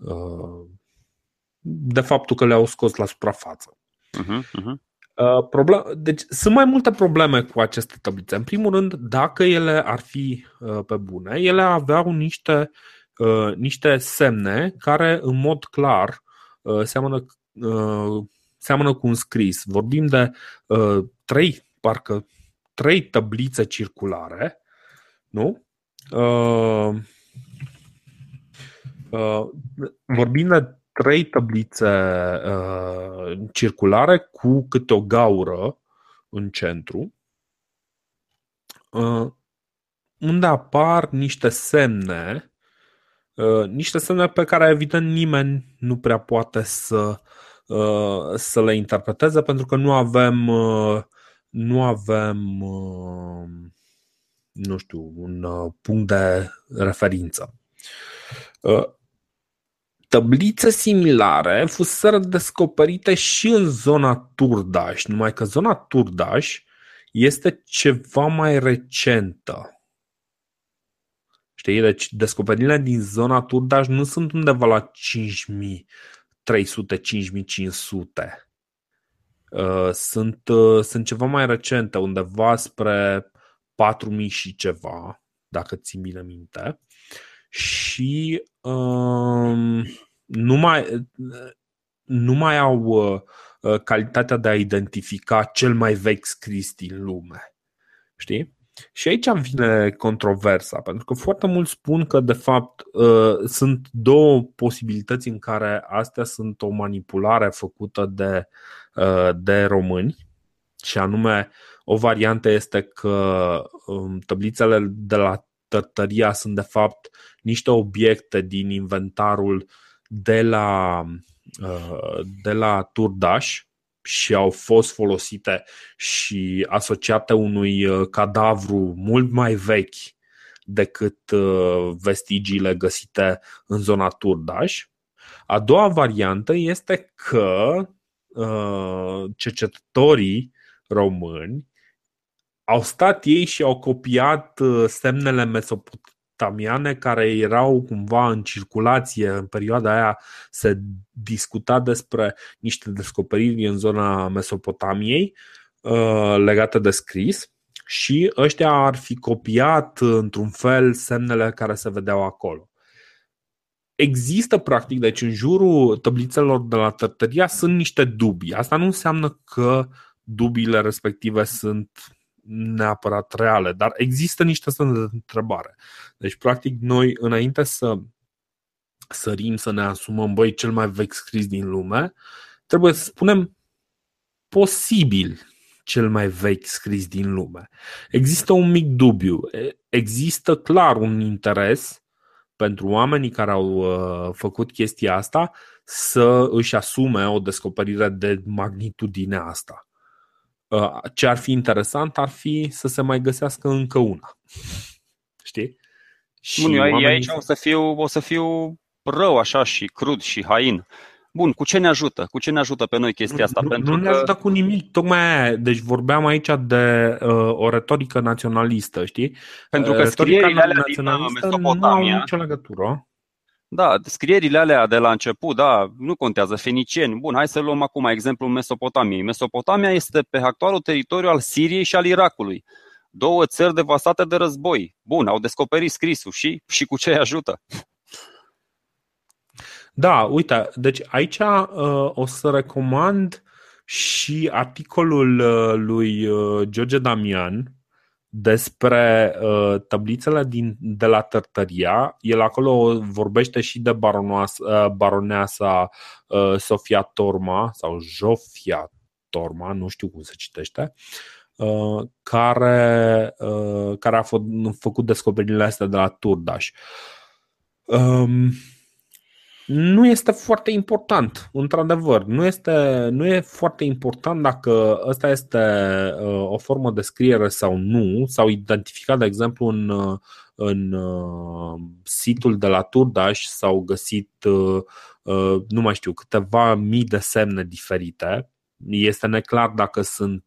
uh, de faptul că le-au scos la suprafață. Uh-huh, uh-huh. Uh, problem- deci sunt mai multe probleme cu aceste tablițe. În primul rând, dacă ele ar fi uh, pe bune, ele aveau niște, uh, niște semne care în mod clar uh, seamănă, uh, seamănă cu un scris. Vorbim de uh, trei parcă trei tăblițe circulare, nu? Uh, uh, vorbim de trei tăblițe uh, circulare cu câte o gaură în centru, uh, unde apar niște semne, uh, niște semne pe care evident nimeni nu prea poate să, uh, să le interpreteze, pentru că nu avem uh, Nu avem, nu știu, un punct de referință. Tăblițe similare fuseră descoperite și în zona Turdaș, numai că zona Turdaș este ceva mai recentă. Știi, deci descoperirile din zona Turdaș nu sunt undeva la cinci mii trei sute - cinci mii cinci sute. Sunt, sunt ceva mai recente, undeva spre patru mii și ceva, dacă țin bine minte. Și um, nu, mai, nu mai au calitatea de a identifica cel mai vechi scris din lume. Știi? Și aici vine controversa, pentru că foarte mulți spun că de fapt sunt două posibilități în care astea sunt o manipulare făcută de, de români. Și anume, o variantă este că tăblițele de la Tărtăria sunt de fapt niște obiecte din inventarul de la, de la Turdaș și au fost folosite și asociate unui cadavru mult mai vechi decât vestigiile găsite în zona Turdaș. A doua variantă este că cercetătorii români au stat ei și au copiat semnele mesopotamiane care erau cumva în circulație. În perioada aia se discuta despre niște descoperiri în zona Mesopotamiei legate de scris și ăștia ar fi copiat într-un fel semnele care se vedeau acolo. Există practic, deci în jurul tăblițelor de la Tărtăria sunt niște dubii. Asta nu înseamnă că dubiile respective sunt neapărat reale, dar există niște semne de întrebare. Deci practic noi înainte să sărim, să ne asumăm băi cel mai vechi scris din lume, trebuie să spunem posibil cel mai vechi scris din lume. Există un mic dubiu, există clar un interes pentru oamenii care au făcut chestia asta să își asume o descoperire de magnitudinea asta. Ce ar fi interesant ar fi să se mai găsească încă una. Știi? Și bun, eu oamenii... aici o să, fiu, o să fiu rău așa și crud și hain. Bun, cu ce ne ajută? Cu ce ne ajută pe noi chestia asta? Nu, Pentru nu ne ajută că... cu nimic, tocmai aia. Deci vorbeam aici de uh, o retorică naționalistă, știi? Pentru că scrierile alea din Mesopotamia nu au nicio legătură. Da, scrierile alea de la început, da, nu contează, fenicieni. Bun, hai să luăm acum exemplul Mesopotamiei. Mesopotamia este pe actualul teritoriu al Siriei și al Irakului. Două țări devastate de război. Bun, au descoperit scrisul și, și cu ce ajută? Da, uite, deci aici uh, o să recomand și articolul uh, lui uh, George Damian despre uh, tablițele din, de la Tărtăria. El acolo vorbește și de baronoasa, uh, baroneasa uh, Zsófia Torma sau Zsófia Torma, nu știu cum se citește, uh, care, uh, care a f- făcut descoperirile astea de la Turdaș. Um, Nu este foarte important, într-adevăr. Nu, este, nu e foarte important dacă ăsta este o formă de scriere sau nu. S-au identificat, de exemplu, în, în situl de la Turdaș, s-au găsit, nu mai știu, câteva mii de semne diferite. Este neclar dacă sunt,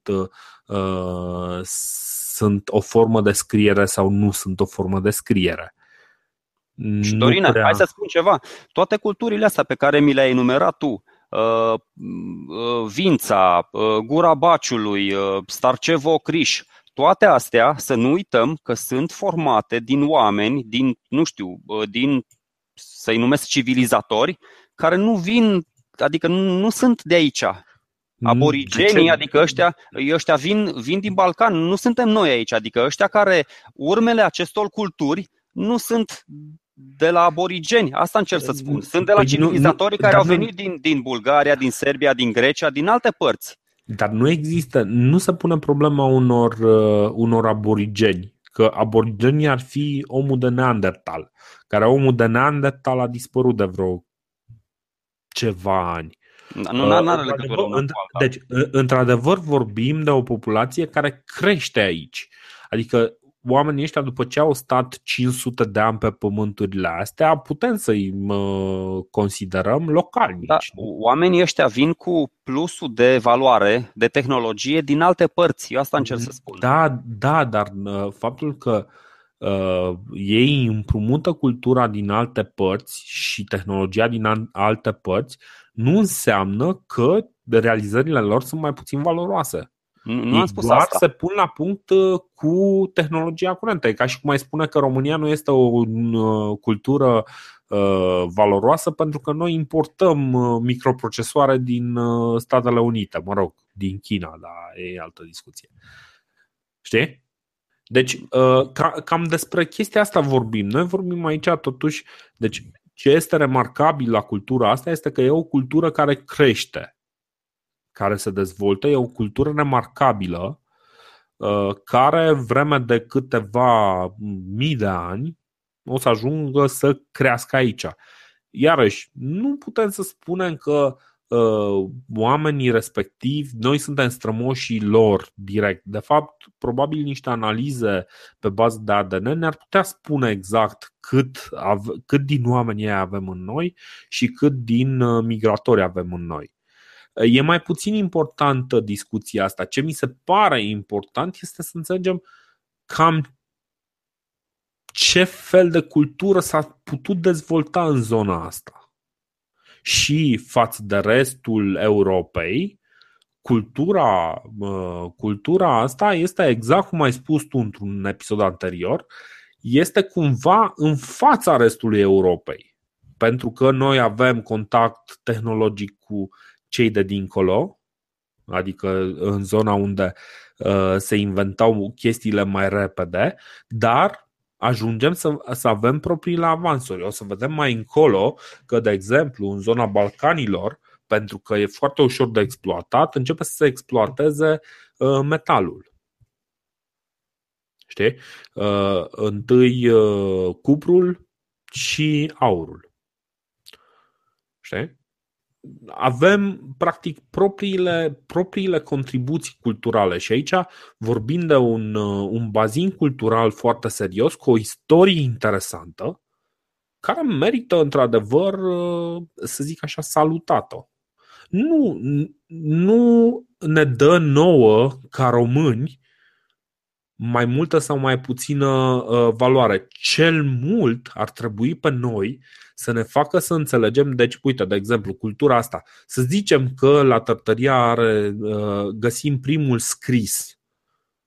sunt o formă de scriere sau nu sunt o formă de scriere. Și Dorina, prea... hai să spun ceva. Toate culturile astea pe care mi le-ai enumerat tu, uh, uh, Vința, uh, Gura Baciului, uh, Starčevo-Criș, toate astea, să nu uităm că sunt formate din oameni, din, nu știu, uh, din, să-i numesc civilizatori, care nu vin, adică nu, nu sunt de aici. Aborigenii, adică ăștia, ăștia vin, vin din Balcan, nu suntem noi aici, adică ăștia care urmele acestor culturi nu sunt de la aborigeni, asta încerc să spun. Sunt de la civilizatorii care au venit din, din Bulgaria, din Serbia, din Grecia, din alte părți. Dar nu există, nu se pune problema unor, uh, unor aborigeni, că aborigenii ar fi omul de Neandertal, care omul de Neandertal a dispărut de vreo ceva ani. Nu, nu are legătură. Deci, într-adevăr vorbim de o populație care crește aici. Adică oamenii ăștia, după ce au stat cinci sute de ani pe pământurile astea, putem să-i considerăm localnici. Da, oamenii ăștia vin cu plusul de valoare, de tehnologie din alte părți. Eu asta încerc să spun. Da, da, dar faptul că uh, ei împrumută cultura din alte părți și tehnologia din alte părți nu înseamnă că realizările lor sunt mai puțin valoroase. Nu am spus doar asta. Se pun la punct cu tehnologia curentă. E ca și cum ai spune că România nu este o cultură valoroasă, pentru că noi importăm microprocesoare din Statele Unite, mă rog, din China, dar e altă discuție. Știi? Deci cam despre chestia asta vorbim. Noi vorbim aici totuși, deci ce este remarcabil la cultura asta este că e o cultură care crește, care se dezvoltă, e o cultură remarcabilă care vreme de câteva mii de ani o să ajungă să crească aici. Iarăși, nu putem să spunem că uh, oamenii respectivi, noi suntem strămoșii lor direct. De fapt, probabil niște analize pe bază de A D N ne-ar putea spune exact cât, ave- cât din oamenii avem în noi și cât din uh, migratori avem în noi. E mai puțin importantă discuția asta. Ce mi se pare important este să înțelegem cam ce fel de cultură s-a putut dezvolta în zona asta. Și față de restul Europei, cultura, cultura asta este exact cum ai spus tu într-un episod anterior, este cumva în fața restului Europei. Pentru că noi avem contact tehnologic cu cei de dincolo, adică în zona unde uh, se inventau chestiile mai repede, dar ajungem să, să avem propriile avansuri. O să vedem mai încolo că, de exemplu, în zona Balcanilor, pentru că e foarte ușor de exploatat, începe să se exploateze uh, metalul. Știi? Uh, întâi uh, cuprul și aurul. Știi? Avem, practic, propriile, propriile contribuții culturale și aici vorbim de un, un bazin cultural foarte serios, cu o istorie interesantă, care merită, într-adevăr, să zic așa, salutată. Nu, nu ne dă nouă, ca români, mai multă sau mai puțină valoare. Cel mult ar trebui pe noi să ne facă să înțelegem. Deci, uite, de exemplu, cultura asta. Să zicem că la Tărtăria are, găsim primul scris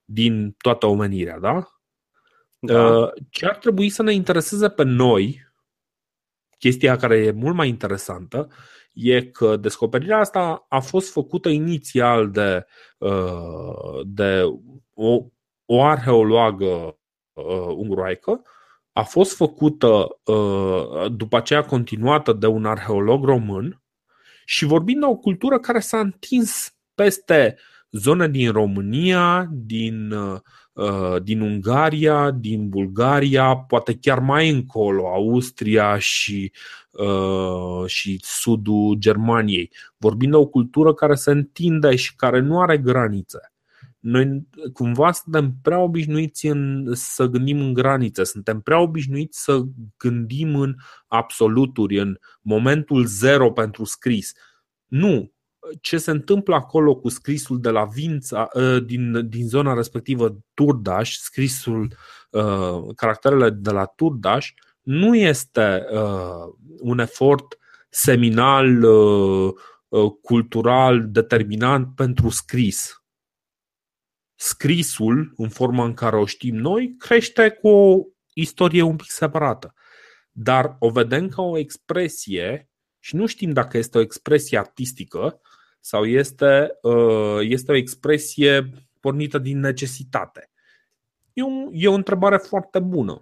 din toată omenirea, da? Da. Ce ar trebui să ne intereseze pe noi, chestia care e mult mai interesantă, e că descoperirea asta a fost făcută inițial de, de o o arheologă uh, unguroaică, a fost făcută, uh, după aceea continuată de un arheolog român și vorbind de o cultură care s-a întins peste zone din România, din, uh, din Ungaria, din Bulgaria, poate chiar mai încolo, Austria și, uh, și sudul Germaniei. Vorbind de o cultură care se întinde și care nu are granițe. Noi cumva suntem prea obișnuiți în, să gândim în granițe, suntem prea obișnuiți să gândim în absoluturi, în momentul zero pentru scris. Nu, ce se întâmplă acolo cu scrisul de la Vința, din, din zona respectivă Turdaș, scrisul, caracterele de la Turdaș, nu este un efort seminal, cultural, determinant pentru scris. Scrisul, în forma în care o știm noi, crește cu o istorie un pic separată. Dar o vedem ca o expresie și nu știm dacă este o expresie artistică sau este, este o expresie pornită din necesitate. E o, e o întrebare foarte bună.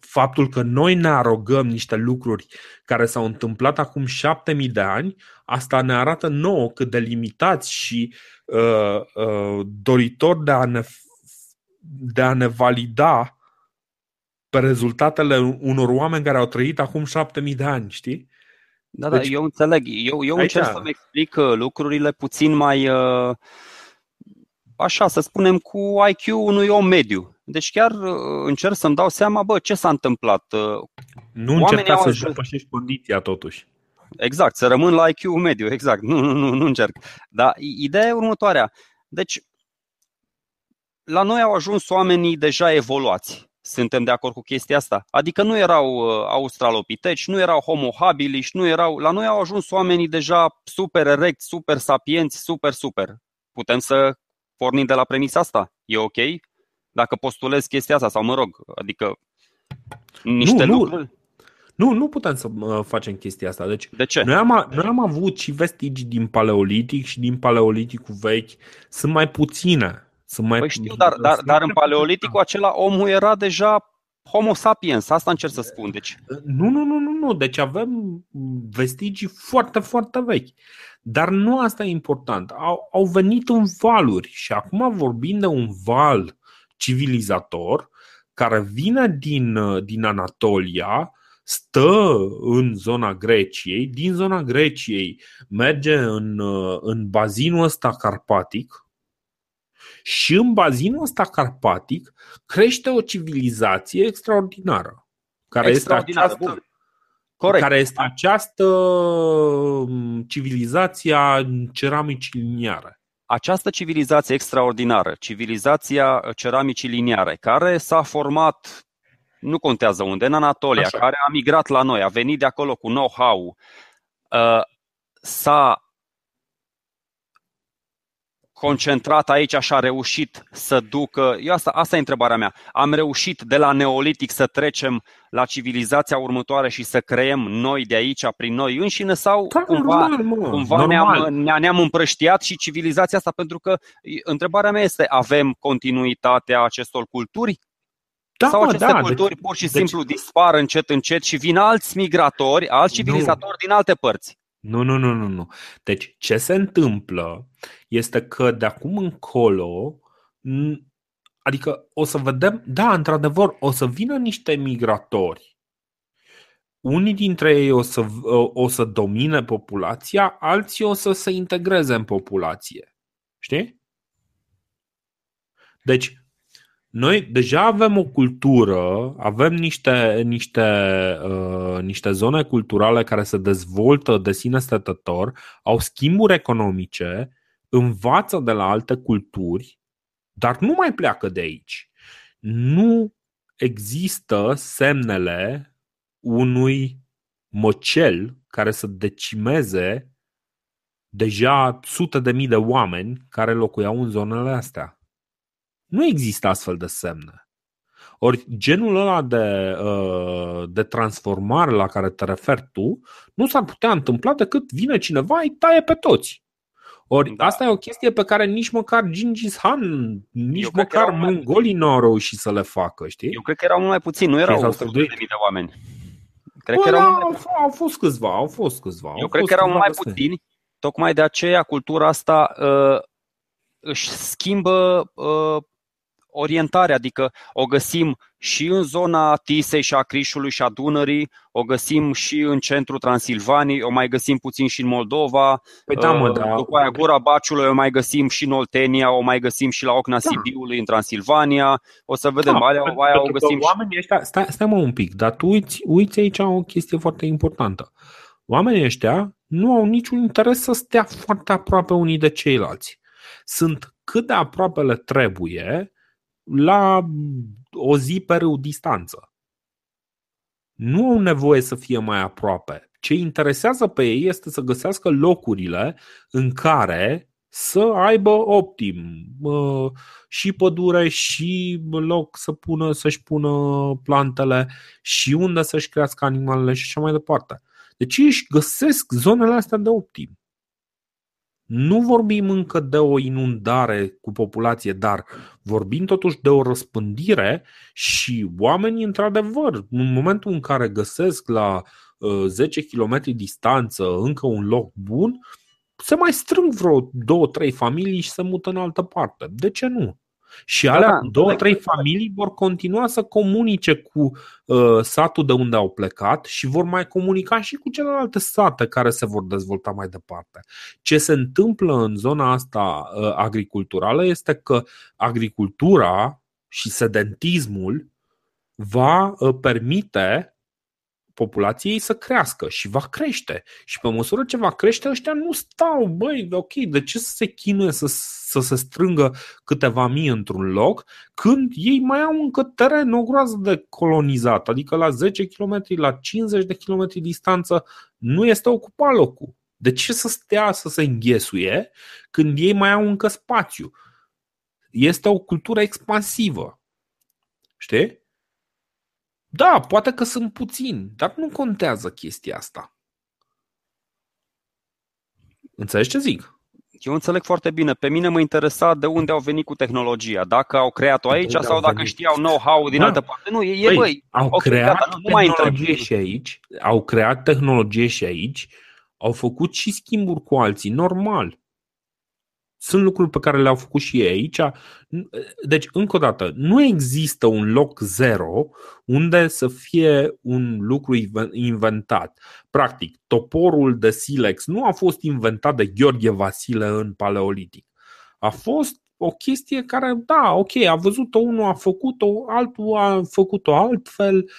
Faptul că noi ne arogăm niște lucruri care s-au întâmplat acum șapte mii de ani, asta ne arată nouă cât de limitați și uh, uh, doritori de a, ne, de a ne valida pe rezultatele unor oameni care au trăit acum șapte mii de ani, știi? Da, deci, da, eu înțeleg. Eu, eu încerc să-mi explic lucrurile puțin mai, uh, așa să spunem, cu I Q unui om mediu. Deci chiar încerc să-mi dau seama, bă, ce s-a întâmplat. Nu încerca să depășești condiția totuși. Exact, să rămân la I Q mediu, exact, nu, nu, nu, nu încerc. Dar ideea e următoarea. Deci, la noi au ajuns oamenii deja evoluați. Suntem de acord cu chestia asta? Adică nu erau australopiteci, nu erau homo habilis, nu erau. La noi au ajuns oamenii deja super erecți, super sapienți, super, super. Putem să pornim de la premisa asta? E ok? Dacă postulez chestia asta, sau mă rog, adică niște nu, lucruri. Nu, nu putem să facem chestia asta. Deci, de ce? Noi am, noi am avut și vestigii din Paleolitic și din Paleoliticul vechi. Sunt mai puține. Sunt mai păi știu, dar, dar, dar în Paleoliticul acela omul era deja Homo sapiens, asta încerc să spun. Deci. Nu, nu, nu, nu, nu. Deci avem vestigii foarte, foarte vechi. Dar nu asta e important. Au, au venit în valuri și acum vorbim de un val civilizator care vine din, din Anatolia, stă în zona Greciei, din zona Greciei merge în, în bazinul ăsta carpatic și în bazinul ăsta carpatic crește o civilizație extraordinară, care extraordinară. este această, Corect. care este această civilizație a ceramicii liniare. Această civilizație extraordinară, civilizația ceramicii liniare, care s-a format, nu contează unde, în Anatolia, Așa. care a migrat la noi, a venit de acolo cu know-how, s-a concentrat aici și a reușit să ducă, eu asta, asta e întrebarea mea, am reușit de la Neolitic să trecem la civilizația următoare și să creăm noi de aici, prin noi înșine, sau da, cumva, normal, cumva ne-am, ne-am împrăștiat și civilizația asta? Pentru că întrebarea mea este, avem continuitatea acestor culturi? Da, sau aceste da, culturi deci, pur și simplu deci, dispar încet, încet și vin alți migratori, alți civilizatori nu, din alte părți? Nu, nu, nu, nu, nu. Deci ce se întâmplă este că de acum încolo, adică o să vedem, da, într-adevăr, o să vină niște migratori. Unii dintre ei o să, o să domine populația, alții o să se integreze în populație. Știi? Deci noi deja avem o cultură, avem niște, niște, uh, niște zone culturale care se dezvoltă de sine stătător, au schimburi economice, învață de la alte culturi, dar nu mai pleacă de aici. Nu există semnele unui măcel care să decimeze deja sute de mii de oameni care locuiau în zonele astea. Nu există astfel de semne. Ori genul ăla de, de transformare la care te referi tu nu s-ar putea întâmpla decât vine cineva, îi taie pe toți. Ori asta e o chestie pe care nici măcar Gengis Han, nici Eu măcar mongolii nu au reușit să le facă, știi? Eu cred că erau mai puțini, nu erau o sută de mii de oameni. Cred Bă, că erau au, au fost câțiva, au fost câțiva. Au Eu fost cred că erau mai puțini, tocmai de aceea cultura asta uh, își schimbă uh, orientarea, adică o găsim și în zona Tisei și a Crișului și a Dunării, o găsim și în centrul Transilvaniei, o mai găsim puțin și în Moldova, păi da, mă, da. după aia Gura Baciului, o mai găsim și în Oltenia, o mai găsim și la Ocna Sibiului, da. în Transilvania, o să vedem, da, aia, aia o găsim oamenii ăștia, stai, stai mă un pic, dar tu uiți, uiți aici o chestie foarte importantă. Oamenii ăștia nu au niciun interes să stea foarte aproape unii de ceilalți. Sunt cât de aproape le trebuie la o zi pe râu distanță. Nu au nevoie să fie mai aproape. Ce interesează pe ei este să găsească locurile în care să aibă optim și pădure și loc să pună, să-și pună plantele și unde să-și crească animalele și așa mai departe. Deci ei își găsesc zonele astea de optim. Nu vorbim încă de o inundare cu populație, dar vorbim totuși de o răspândire și oamenii, într-adevăr, în momentul în care găsesc la zece kilometri distanță încă un loc bun, se mai strâng vreo două trei familii și se mută în altă parte. De ce nu? Și alea două trei familii vor continua să comunice cu uh, satul de unde au plecat și vor mai comunica și cu celelalte sate care se vor dezvolta mai departe. Ce se întâmplă în zona asta uh, agriculturală este că agricultura și sedentismul va uh, permite populației să crească și va crește. Și pe măsură ce va crește, ăștia nu stau, băi, ok, de ce să se chinuie să, să se strângă câteva mii într-un loc când ei mai au încă teren o groază de colonizat, adică la zece kilometri, la cincizeci de kilometri distanță nu este ocupat locul. De ce să stea să se înghesuie când ei mai au încă spațiu? Este o cultură expansivă. Știi? Da, poate că sunt puțini, dar nu contează chestia asta. Înțelegi ce zic? Eu înțeleg foarte bine. Pe mine mă interesa de unde au venit cu tehnologia. Dacă au creat-o aici sau dacă venit. știau know-how din da. altă parte. Nu, e Băi, băi au okay, creat gata, nu mai tehnologie și aici. Au creat tehnologie și aici. Au făcut și schimburi cu alții. Normal. Sunt lucruri pe care le-au făcut și ei aici. Deci, încă o dată, nu există un loc zero unde să fie un lucru inventat. Practic, toporul de silex nu a fost inventat de Gheorghe Vasile în Paleolitic. A fost o chestie care, da, ok, a văzut-o, unul a făcut-o, altul a făcut-o altfel,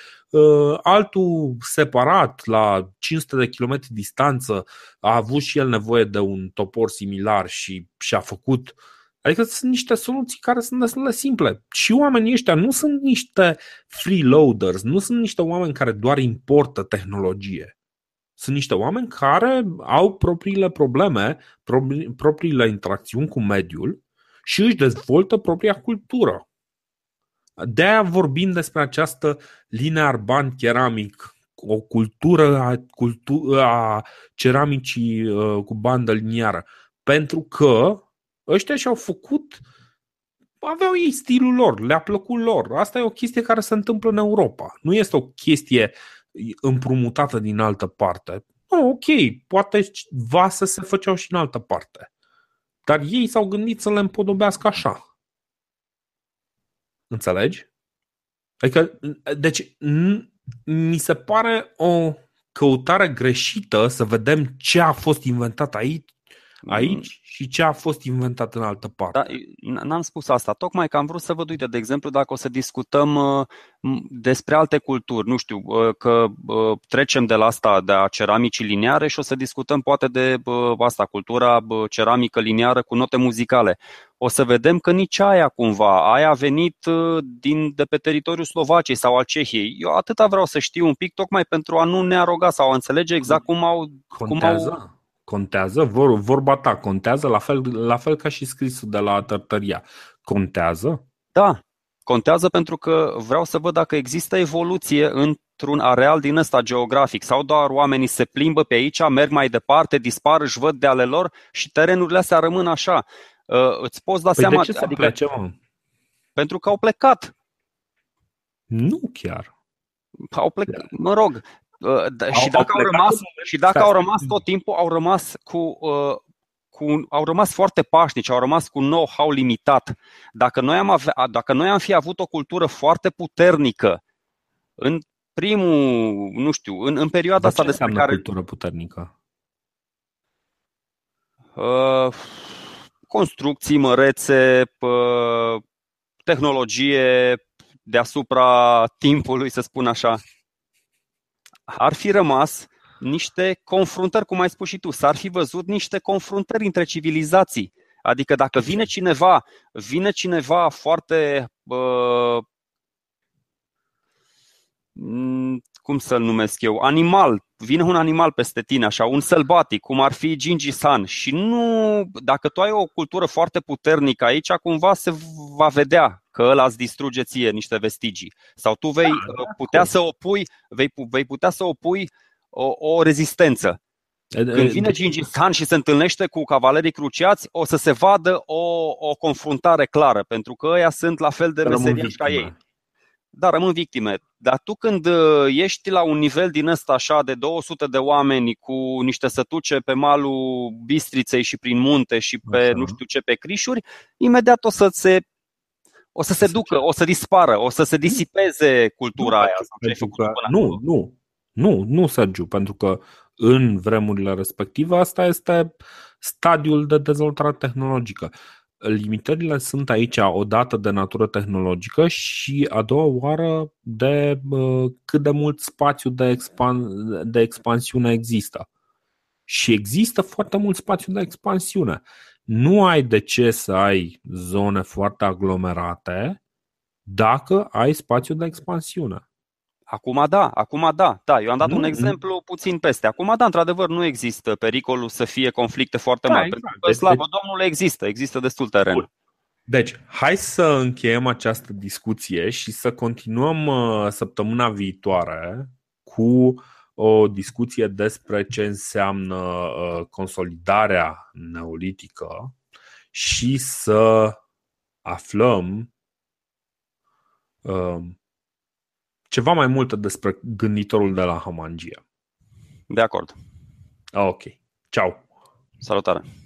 altul separat, la cinci sute de kilometri distanță, a avut și el nevoie de un topor similar și și-a făcut. Adică sunt niște soluții care sunt destul de simple. Și oamenii ăștia nu sunt niște freeloaders, nu sunt niște oameni care doar importă tehnologie. Sunt niște oameni care au propriile probleme, propriile interacțiuni cu mediul și își dezvoltă propria cultură. De-aia vorbim despre această linear band ceramic, o cultură a, cultu- a ceramicii uh, cu bandă liniară. Pentru că ăștia și-au făcut, aveau ei stilul lor, le-a plăcut lor. Asta e o chestie care se întâmplă în Europa. Nu este o chestie împrumutată din altă parte. Nu, ok, poate vase se făceau și în altă parte. Dar ei s-au gândit să le împodobească așa. Înțelegi? Adică, deci, n- mi se pare o căutare greșită să vedem ce a fost inventat aici, aici și ce a fost inventat în altă parte. Da, n-am spus asta. Tocmai că am vrut să văd, uite, de exemplu, dacă o să discutăm uh, despre alte culturi, nu știu, uh, că uh, trecem de la asta, de a ceramicii liniare și o să discutăm poate de uh, asta, cultura uh, ceramică liniară cu note muzicale. O să vedem că nici aia cumva, aia a venit din, de pe teritoriul Slovaciei sau al Cehiei. Eu atâta vreau să știu un pic, tocmai pentru a nu ne aroga sau a înțelege exact cum au... Contează, cum au... contează vor, vorba ta contează, la fel, la fel ca și scrisul de la Tărtăria. Contează? Da, contează pentru că vreau să văd dacă există evoluție într-un areal din ăsta geografic sau doar oamenii se plimbă pe aici, merg mai departe, dispar, își văd de ale lor și terenurile astea rămân așa. Uh, îți poți da păi seama de ce adică, plece, pentru că au plecat. Nu chiar. Au plecat, mă rog. Uh, d- au, și dacă au, au rămas și dacă au rămas tot timpul, au rămas cu uh, Cu, au rămas foarte pașnici, au rămas cu know-how limitat. Dacă noi am avea, dacă noi am fi avut o cultură foarte puternică în primul, nu știu, în, în perioada de asta despre care cultură puternică. Uh, construcții, mărețe, pă, tehnologie deasupra timpului, să spun așa. Ar fi rămas niște confruntări, cum ai spus și tu, s-ar fi văzut niște confruntări între civilizații. Adică dacă vine cineva, vine cineva foarte, uh, cum să-l numesc eu, animal, vine un animal peste tine, așa, un sălbatic, cum ar fi Gengis Khan și nu, dacă tu ai o cultură foarte puternică aici, cumva se va vedea că ăla îți distruge ție niște vestigii. Sau tu vei da, putea acolo. să opui, vei, vei putea să opui O, o rezistență. Când vine Gengis Khan și se întâlnește cu cavalerii cruciați, o să se vadă o, o confruntare clară, pentru că ei sunt la fel de meseriași ca ei. Dar rămân victime. Dar tu când ești la un nivel din ăsta așa de două sute de oameni cu niște sătuce pe malul Bistriței și prin munte și pe așa, nu știu ce, pe Crișuri, imediat o să se o să se ducă, o să dispară, o să se disipeze cultura nu, aia. Sau ce făcut până nu, nu. Nu, nu, Sergiu, pentru că în vremurile respective asta este stadiul de dezvoltare tehnologică. Limitările sunt aici odată de natură tehnologică și a doua oară de uh, cât de mult spațiu de, expan- de expansiune există. Și există foarte mult spațiu de expansiune. Nu ai de ce să ai zone foarte aglomerate dacă ai spațiu de expansiune. Acum da, acum da, da, eu am dat nu, un exemplu nu. puțin peste. Acum da, într-adevăr nu există pericolul să fie conflicte foarte da, mari, exact. Pentru că, slavă Domnului, există, există destul teren. Deci, hai să încheiem această discuție și să continuăm săptămâna viitoare cu o discuție despre ce înseamnă consolidarea neolitică și să aflăm ceva mai multe despre gânditorul de la Hamangia. De acord. Ok. Ciao. Salutare.